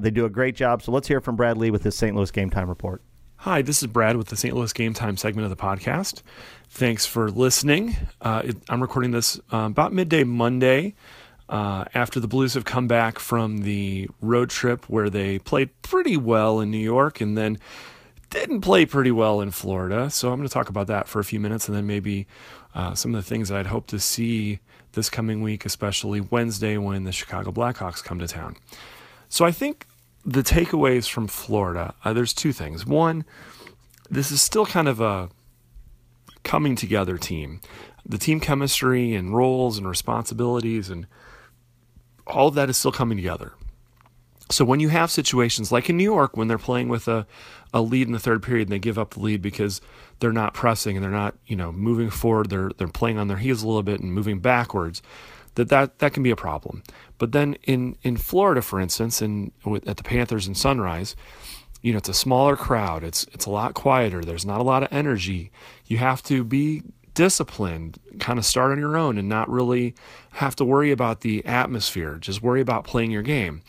They do a great job. So let's hear from Brad Lee with his St. Louis Game Time report. Hi, this is Brad with the St. Louis Game Time segment of the podcast. Thanks for listening. I'm recording this about midday Monday. After the Blues have come back from the road trip where they played pretty well in New York and then didn't play pretty well in Florida. So I'm going to talk about that for a few minutes and then maybe some of the things that I'd hope to see this coming week, especially Wednesday when the Chicago Blackhawks come to town. So I think the takeaways from Florida, there's two things. One, this is still kind of a coming together team. The team chemistry and roles and responsibilities and all of that is still coming together. So when you have situations like in New York when they're playing with a lead in the third period and they give up the lead because they're not pressing and they're not, moving forward, they're playing on their heels a little bit and moving backwards, that can be a problem. But then in Florida, for instance, at the Panthers and Sunrise, it's a smaller crowd. It's a lot quieter. There's not a lot of energy. You have to be disciplined, kind of start on your own and not really have to worry about the atmosphere, just worry about playing your game.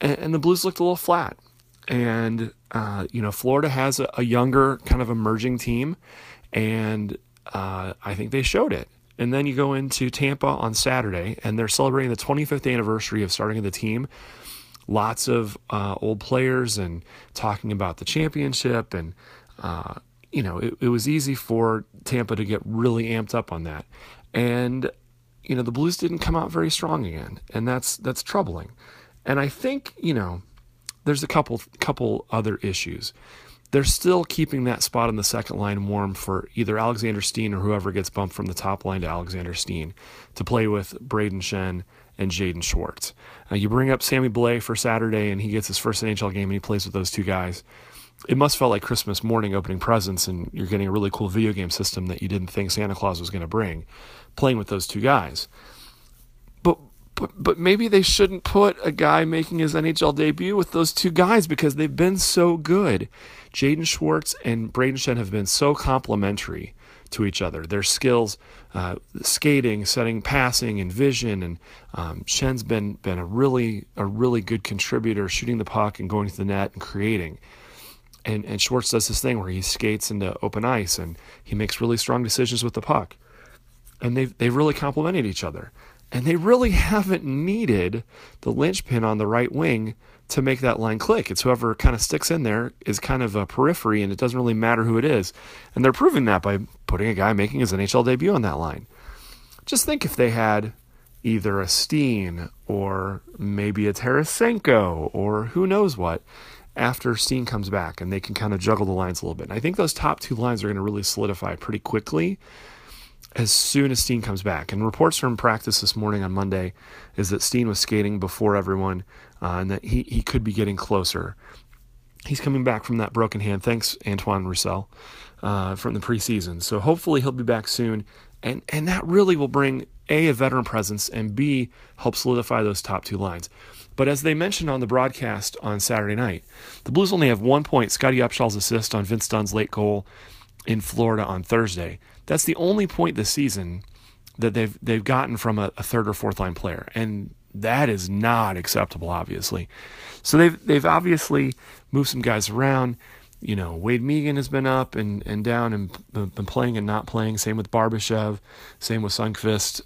And the Blues looked a little flat. And, Florida has a younger kind of emerging team, and I think they showed it. And then you go into Tampa on Saturday, and they're celebrating the 25th anniversary of starting the team. Lots of old players and talking about the championship and, it was easy for Tampa to get really amped up on that. And, the Blues didn't come out very strong again, and that's troubling. And I think, there's a couple other issues. they're still keeping that spot in the second line warm for either Alexander Steen or whoever gets bumped from the top line to Alexander Steen to play with Braden Schenn and Jaden Schwartz. You bring up Sammy Blais for Saturday, and he gets his first NHL game, and he plays with those two guys. It must felt like Christmas morning opening presents, and you're getting a really cool video game system that you didn't think Santa Claus was going to bring, playing with those two guys. But maybe they shouldn't put a guy making his NHL debut with those two guys because they've been so good. Jaden Schwartz and Braden Schenn have been so complimentary to each other. Their skills, skating, setting, passing, and vision, and Schen's been a really good contributor, shooting the puck and going to the net and creating. And Schwartz does this thing where he skates into open ice and he makes really strong decisions with the puck. And they've really complemented each other. And they really haven't needed the linchpin on the right wing to make that line click. It's whoever kind of sticks in there is kind of a periphery, and it doesn't really matter who it is. And they're proving that by putting a guy making his NHL debut on that line. Just think if they had either a Steen or maybe a Tarasenko or who knows what after Steen comes back, and they can kind of juggle the lines a little bit. And I think those top two lines are going to really solidify pretty quickly as soon as Steen comes back. And reports from practice this morning on Monday is that Steen was skating before everyone and that he could be getting closer. He's coming back from that broken hand. Thanks, Antoine Roussel, from the preseason. So hopefully he'll be back soon. And that really will bring, A, a veteran presence, and B, help solidify those top two lines. But as they mentioned on the broadcast on Saturday night, the Blues only have 1 point. Scotty Upshaw's assist on Vince Dunn's late goal in Florida on Thursday. That's the only point this season that they've gotten from a third or fourth line player, and that is not acceptable, obviously. So they've obviously moved some guys around. You know, Wade Megan has been up and down and been playing and not playing. Same with Barbashev. Same with Sundqvist.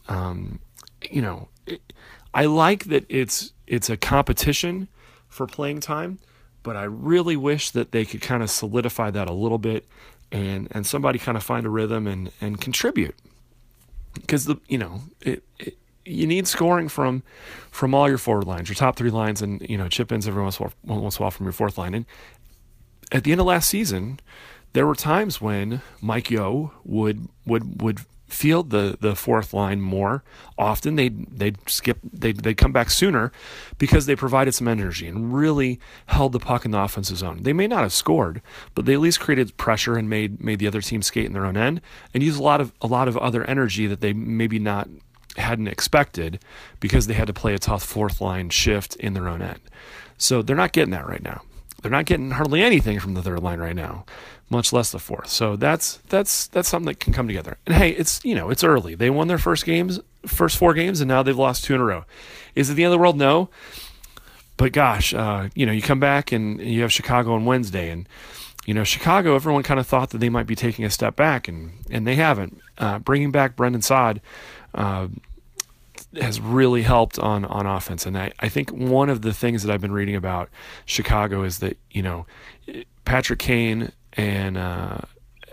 I like that it's a competition for playing time, but I really wish that they could kind of solidify that a little bit and somebody kind of find a rhythm and contribute. Because, you need scoring from all your forward lines, your top three lines, and, chip-ins every once in a while from your fourth line. And at the end of last season, there were times when Mike Yeo would field the fourth line more often. They'd come back sooner because they provided some energy and really held the puck in the offensive zone. They may not have scored, but they at least created pressure and made the other team skate in their own end and used a lot of other energy that they maybe not hadn't expected because they had to play a tough fourth line shift in their own end. So they're not getting that right now. They're not getting hardly anything from the third line right now, much less the fourth. So that's something that can come together. And hey, it's early. They won their first four games, and now they've lost two in a row. Is it the end of the world? No. But gosh, you come back and you have Chicago on Wednesday, and Chicago, everyone kind of thought that they might be taking a step back, and they haven't. Bringing back Brendan Saad has really helped on offense. And I think one of the things that I've been reading about Chicago is that, Patrick Kane and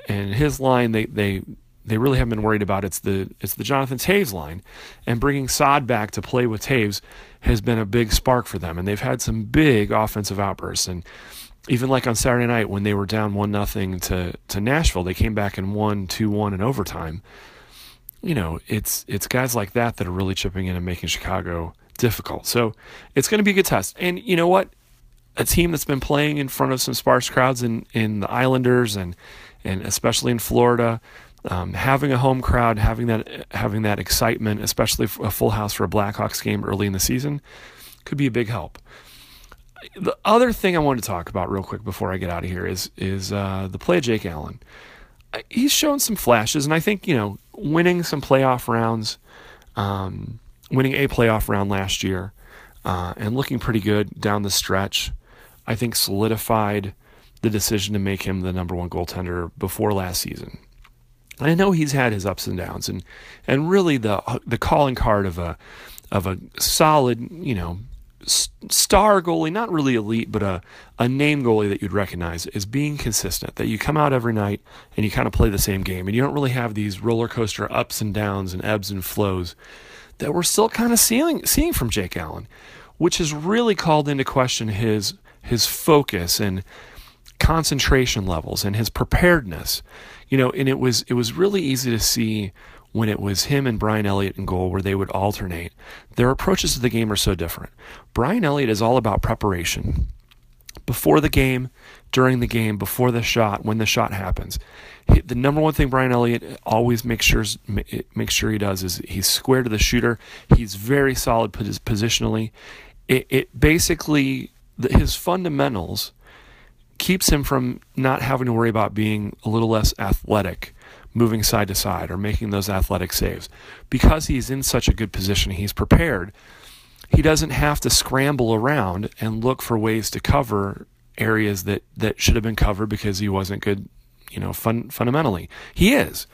his line, they really haven't been worried about. It's the Jonathan Toews line, and bringing Saad back to play with Toews has been a big spark for them. And they've had some big offensive outbursts. And even like on Saturday night when they were down 1-0 to Nashville, they came back and won 2-1 in overtime. It's guys like that are really chipping in and making Chicago difficult. So it's going to be a good test. And you know what? A team that's been playing in front of some sparse crowds in the Islanders and especially in Florida, having a home crowd, having that excitement, especially a full house for a Blackhawks game early in the season, could be a big help. The other thing I wanted to talk about real quick before I get out of here is the play of Jake Allen. He's shown some flashes, and I think, winning some playoff rounds, winning a playoff round last year, and looking pretty good down the stretch, I think solidified the decision to make him the number one goaltender before last season. I know he's had his ups and downs, and really the calling card of a solid, star goalie, not really elite, but a name goalie that you'd recognize, is being consistent, that you come out every night and you kind of play the same game, and you don't really have these roller coaster ups and downs and ebbs and flows that we're still kind of seeing from Jake Allen, which has really called into question his focus and concentration levels and his preparedness, you know, and it was really easy to see when it was him and Brian Elliott in goal where they would alternate. Their approaches to the game are so different. Brian Elliott is all about preparation. Before the game, during the game, before the shot, when the shot happens. The number one thing Brian Elliott always makes sure he does is he's square to the shooter. He's very solid positionally. It basically, his fundamentals keeps him from not having to worry about being a little less athletic, moving side to side or making those athletic saves. Because he's in such a good position, he's prepared. He doesn't have to scramble around and look for ways to cover areas that should have been covered because he wasn't good, you know, fundamentally. He is.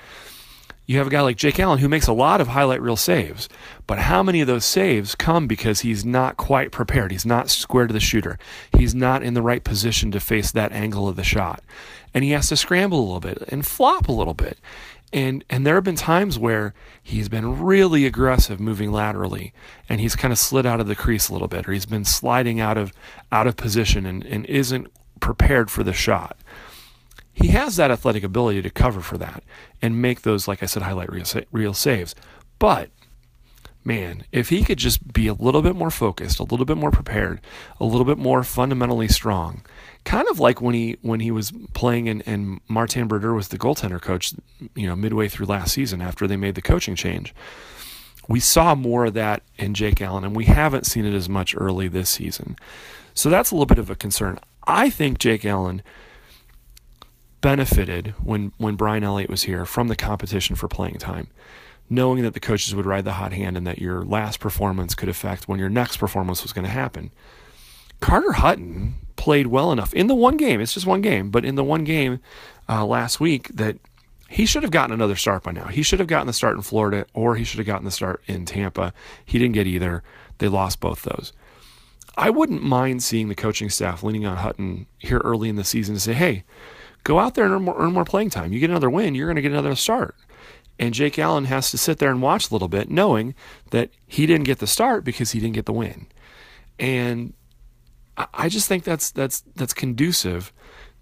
You have a guy like Jake Allen who makes a lot of highlight reel saves, but how many of those saves come because he's not quite prepared? He's not square to the shooter. He's not in the right position to face that angle of the shot. And he has to scramble a little bit and flop a little bit. And there have been times where he's been really aggressive moving laterally and he's kind of slid out of the crease a little bit, or he's been sliding out of position and isn't prepared for the shot. He has that athletic ability to cover for that and make those, like I said, highlight reel saves. But, man, if he could just be a little bit more focused, a little bit more prepared, a little bit more fundamentally strong, kind of like when he was playing and Martin Brodeur was the goaltender coach, you know, midway through last season after they made the coaching change. We saw more of that in Jake Allen, and we haven't seen it as much early this season. So that's a little bit of a concern. I think Jake Allen benefited when Brian Elliott was here from the competition for playing time, knowing that the coaches would ride the hot hand and that your last performance could affect when your next performance was going to happen. Carter Hutton played well enough in the one game, it's just one game, but in the one game last week that he should have gotten another start by now. He should have gotten the start in Florida or he should have gotten the start in Tampa. He didn't get either. They lost both those. I wouldn't mind seeing the coaching staff leaning on Hutton here early in the season to say, hey, go out there and earn more playing time. You get another win, you're going to get another start. And Jake Allen has to sit there and watch a little bit, knowing that he didn't get the start because he didn't get the win. And I just think that's conducive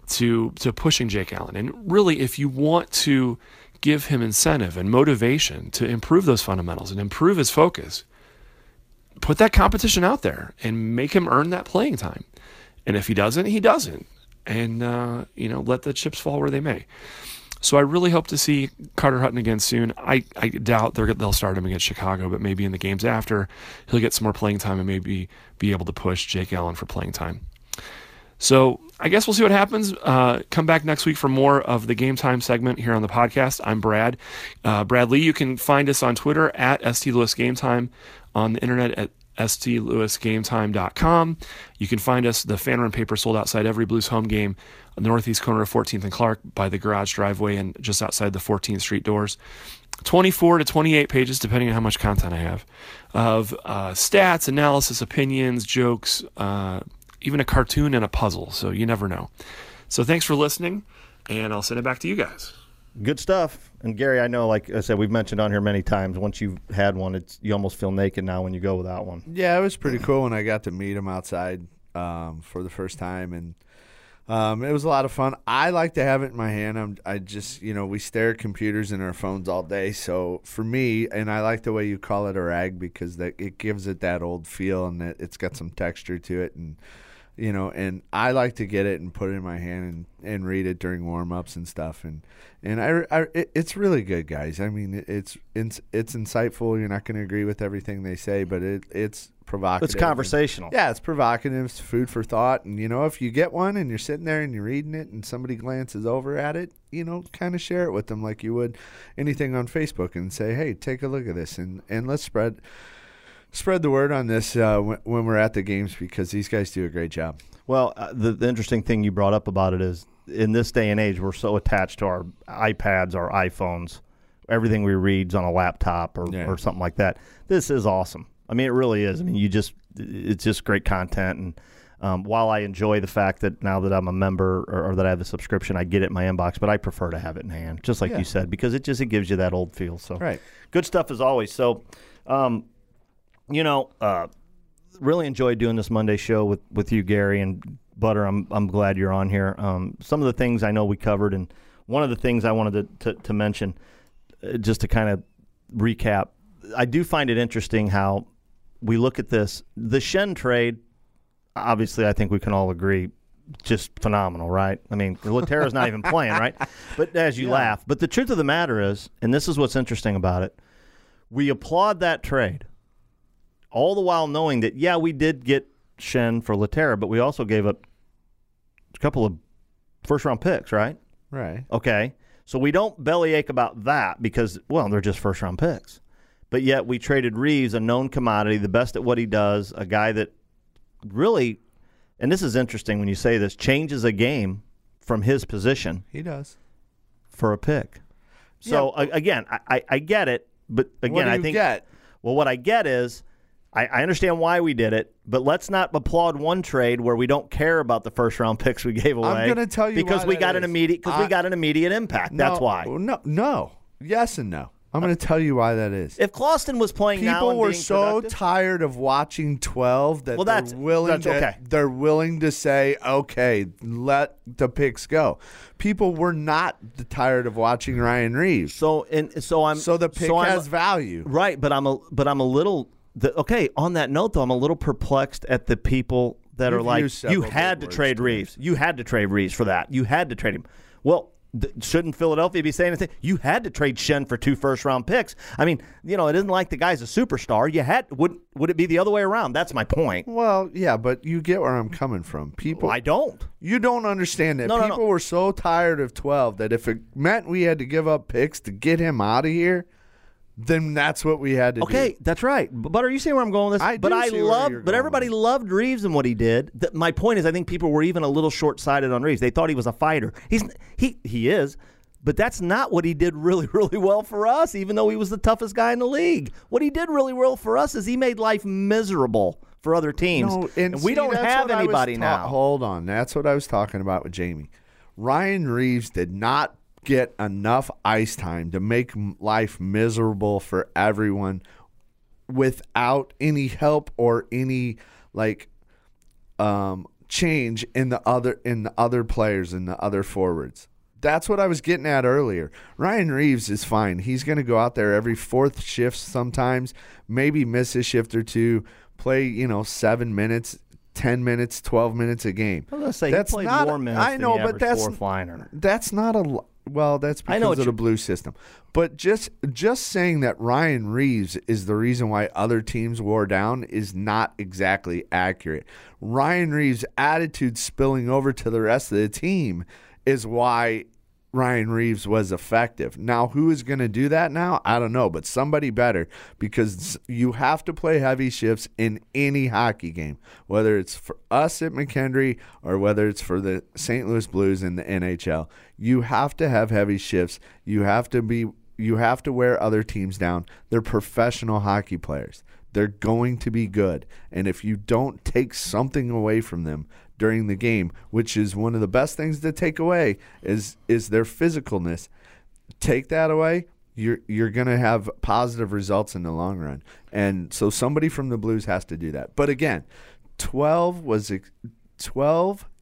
to pushing Jake Allen. And really, if you want to give him incentive and motivation to improve those fundamentals and improve his focus, put that competition out there and make him earn that playing time. And if he doesn't, he doesn't. And, you know, let the chips fall where they may. So I really hope to see Carter Hutton again soon. I doubt they'll start him against Chicago, but maybe in the games after, he'll get some more playing time and maybe be able to push Jake Allen for playing time. So I guess we'll see what happens. Come back next week for more of the Game Time segment here on the podcast. I'm Brad. Brad Lee, you can find us on Twitter at @STLewisGameTime, on the internet at stlewisgametime.com. You can find us, the fan run paper sold outside every Blues home game on the northeast corner of 14th and Clark by the garage driveway and just outside the 14th Street doors. 24 to 28 pages, depending on how much content I have, of stats, analysis, opinions, jokes, even a cartoon and a puzzle, so you never know. So thanks for listening, and I'll send it back to you guys. Good stuff. And Gary, I know, like I said, we've mentioned on here many times, once you've had one, you almost feel naked now when you go without one. Yeah, it was pretty cool when I got to meet him outside for the first time, and it was a lot of fun. I like to have it in my hand. I just, you know, we stare at computers and our phones all day, so for me, and I like the way you call it a rag because it gives it that old feel and it's got some texture to it, and you know, and I like to get it and put it in my hand and read it during warm-ups and stuff. And it's really good, guys. I mean, it's insightful. You're not going to agree with everything they say, but it's provocative. It's conversational. And, yeah, it's provocative. It's food for thought. And, you know, if you get one and you're sitting there and you're reading it and somebody glances over at it, you know, kind of share it with them like you would anything on Facebook and say, hey, take a look at this and let's spread the word on this when we're at the games because these guys do a great job. Well, the interesting thing you brought up about it is in this day and age, we're so attached to our iPads, our iPhones, everything we read's on a laptop or something like that. This is awesome. I mean, it really is. I mean, it's just great content. And while I enjoy the fact that now that I'm a member or that I have a subscription, I get it in my inbox, but I prefer to have it in hand, just like you said, because it gives you that old feel. So right. Good stuff as always. So, really enjoyed doing this Monday show with you, Gary, and Butter, I'm glad you're on here. Some of the things I know we covered, and one of the things I wanted to mention, just to kind of recap, I do find it interesting how we look at this. The Schenn trade, obviously I think we can all agree, just phenomenal, right? I mean, Laterra's not even playing, right? But as you laugh. But the truth of the matter is, and this is what's interesting about it, we applaud that trade, all the while knowing that, yeah, we did get Schenn for Laterra, but we also gave up a couple of first-round picks, right? Right. Okay. So we don't bellyache about that because, well, they're just first-round picks. But yet we traded Reaves, a known commodity, the best at what he does, a guy that really, and this is interesting when you say this, changes a game from his position. He does. For a pick. So, again, I get it, but again, I think. What do you get? Well, what I get is, I understand why we did it, but let's not applaud one trade where we don't care about the first-round picks we gave away. I'm going to tell you because we got an immediate impact. No, that's why. No, yes and no. I'm going to tell you why that is. If Clawson was playing now, people were so tired of watching 12 that they're willing to say, okay, let the picks go. People were not tired of watching Ryan Reaves. So the pick has value, right? But I'm a little. On that note, though, I'm a little perplexed at the people that are like, you had to trade Reaves. You had to trade Reaves for that. You had to trade him. Well, shouldn't Philadelphia be saying anything? You had to trade Schenn for 2 first-round picks. I mean, it isn't like the guy's a superstar. You had would it be the other way around? That's my point. Well, yeah, but you get where I'm coming from. People, I don't. You don't understand that. People were so tired of 12 that if it meant we had to give up picks to get him out of here, then that's what we had to do. Okay, that's right. But are you seeing where I'm going with this? Everybody loved Reaves and what he did. My point is, I think people were even a little short-sighted on Reaves. They thought he was a fighter. He is, but that's not what he did really, really well for us, even though he was the toughest guy in the league. What he did really well for us is he made life miserable for other teams. No, and we don't have anybody now. Hold on. That's what I was talking about with Jamie. Ryan Reaves did not get enough ice time to make life miserable for everyone without any help or any change in the other players and the other forwards. That's what I was getting at earlier. Ryan Reaves is fine. He's going to go out there every fourth shift sometimes, maybe miss a shift or two, play 7 minutes, 10 minutes, 12 minutes a game. I was going to say, that's he played not more minutes I know, than the but that's fourth liner. That's not a Well, that's because of the Blues system. But just saying that Ryan Reaves is the reason why other teams wore down is not exactly accurate. Ryan Reaves' attitude spilling over to the rest of the team is why Ryan Reaves was effective. Now, who is going to do that now? I don't know, but somebody better, because you have to play heavy shifts in any hockey game, whether it's for us at McKendree or whether it's for the St. Louis Blues in the NHL. You have to have heavy shifts. You have to wear other teams down. They're professional hockey players. They're going to be good. And if you don't take something away from them during the game, which is one of the best things to take away is their physicalness, take that away, you're going to have positive results in the long run. And so somebody from the Blues has to do that. But again, 12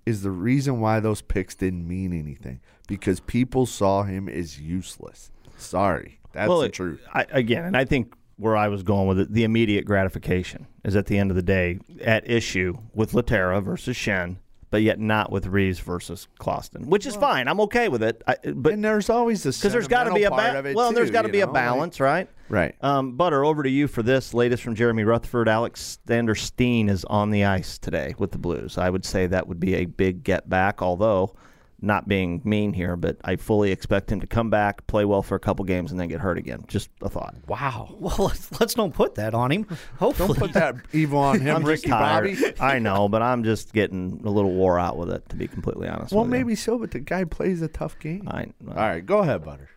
is the reason why those picks didn't mean anything, because people saw him as useless. Sorry. That's the truth. I think where I was going with it, the immediate gratification is at the end of the day at issue with Laterra versus Schenn, but yet not with Reaves versus Clawson, which is fine. I'm okay with it. But there's always this because there's got to be a balance. Well, there's got to be a balance, right? Right. Butter, over to you for this latest from Jeremy Rutherford. Alexander Steen is on the ice today with the Blues. I would say that would be a big get back, although not being mean here, but I fully expect him to come back, play well for a couple games, and then get hurt again. Just a thought. Wow. Well, let's don't put that on him. Hopefully. Don't put that evil on him, I'm Ricky Bobby. I know, but I'm just getting a little wore out with it, to be completely honest with you. Well, maybe so, but the guy plays a tough game. All right, go ahead, Butter.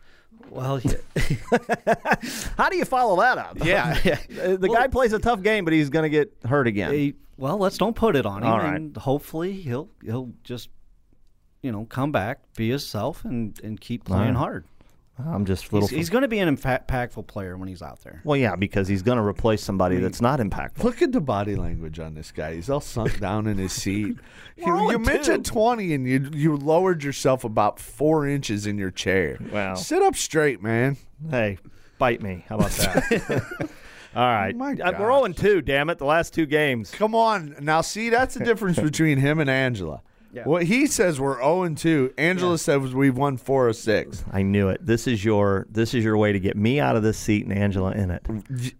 Well, how do you follow that up? Yeah. The guy plays a tough game, but he's going to get hurt again. Let's don't put it on him. All right. And hopefully he'll just come back, be himself, and keep playing hard. I'm just little. He's going to be an impactful player when he's out there. Well, yeah, because he's going to replace somebody that's not impactful. Look at the body language on this guy. He's all sunk down in his seat. You mentioned 20, and you lowered yourself about 4 inches in your chair. Wow. Sit up straight, man. Hey, bite me. How about that? All right. Oh, we're 0-2, damn it, the last two games. Come on. Now, see, that's the difference between him and Angela. Yeah. Well, he says we're 0-2. Angela says we've won 4 of 6. I knew it. This is your way to get me out of this seat and Angela in it.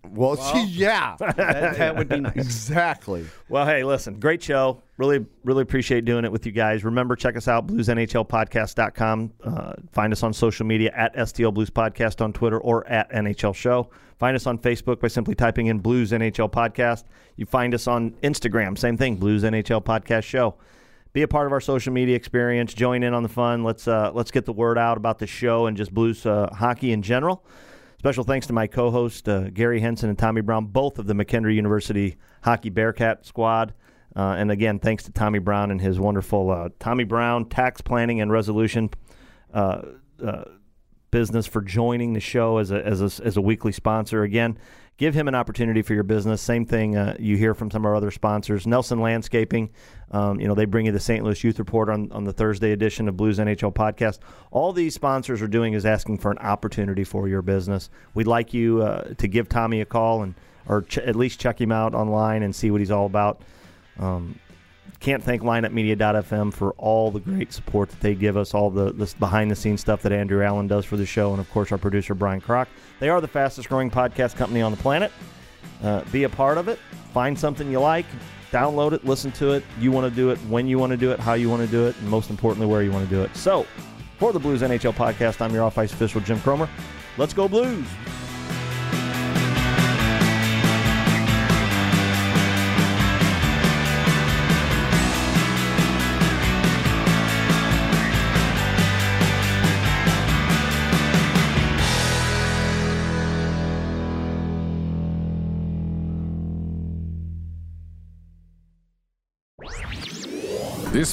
Well, see, yeah. That would be nice. Exactly. Well, hey, listen, great show. Really, really appreciate doing it with you guys. Remember, check us out, BluesNHLPodcast.com. Find us on social media at STL Blues Podcast on Twitter or at NHL Show. Find us on Facebook by simply typing in Blues NHL Podcast. You find us on Instagram, same thing, Blues NHL Podcast Show. Be a part of our social media experience. Join in on the fun. Let's get the word out about the show and just Blues hockey in general. Special thanks to my co-host, Gary Henson and Tommy Brown, both of the McKendree University Hockey Bearcat squad. And, again, thanks to Tommy Brown and his wonderful Tommy Brown Tax Planning and Resolution business for joining the show as a weekly sponsor. Again, give him an opportunity for your business. Same thing you hear from some of our other sponsors. Nelson Landscaping, they bring you the St. Louis Youth Report on the Thursday edition of Blues NHL Podcast. All these sponsors are doing is asking for an opportunity for your business. We'd like you to give Tommy a call or at least check him out online and see what he's all about. Can't thank lineupmedia.fm for all the great support that they give us, all the behind-the-scenes stuff that Andrew Allen does for the show, and, of course, our producer, Brian Kroc. They are the fastest-growing podcast company on the planet. Be a part of it. Find something you like. Download it. Listen to it. You want to do it when you want to do it, how you want to do it, and most importantly, where you want to do it. So, for the Blues NHL Podcast, I'm your off-ice official, Jim Cromer. Let's go Blues! This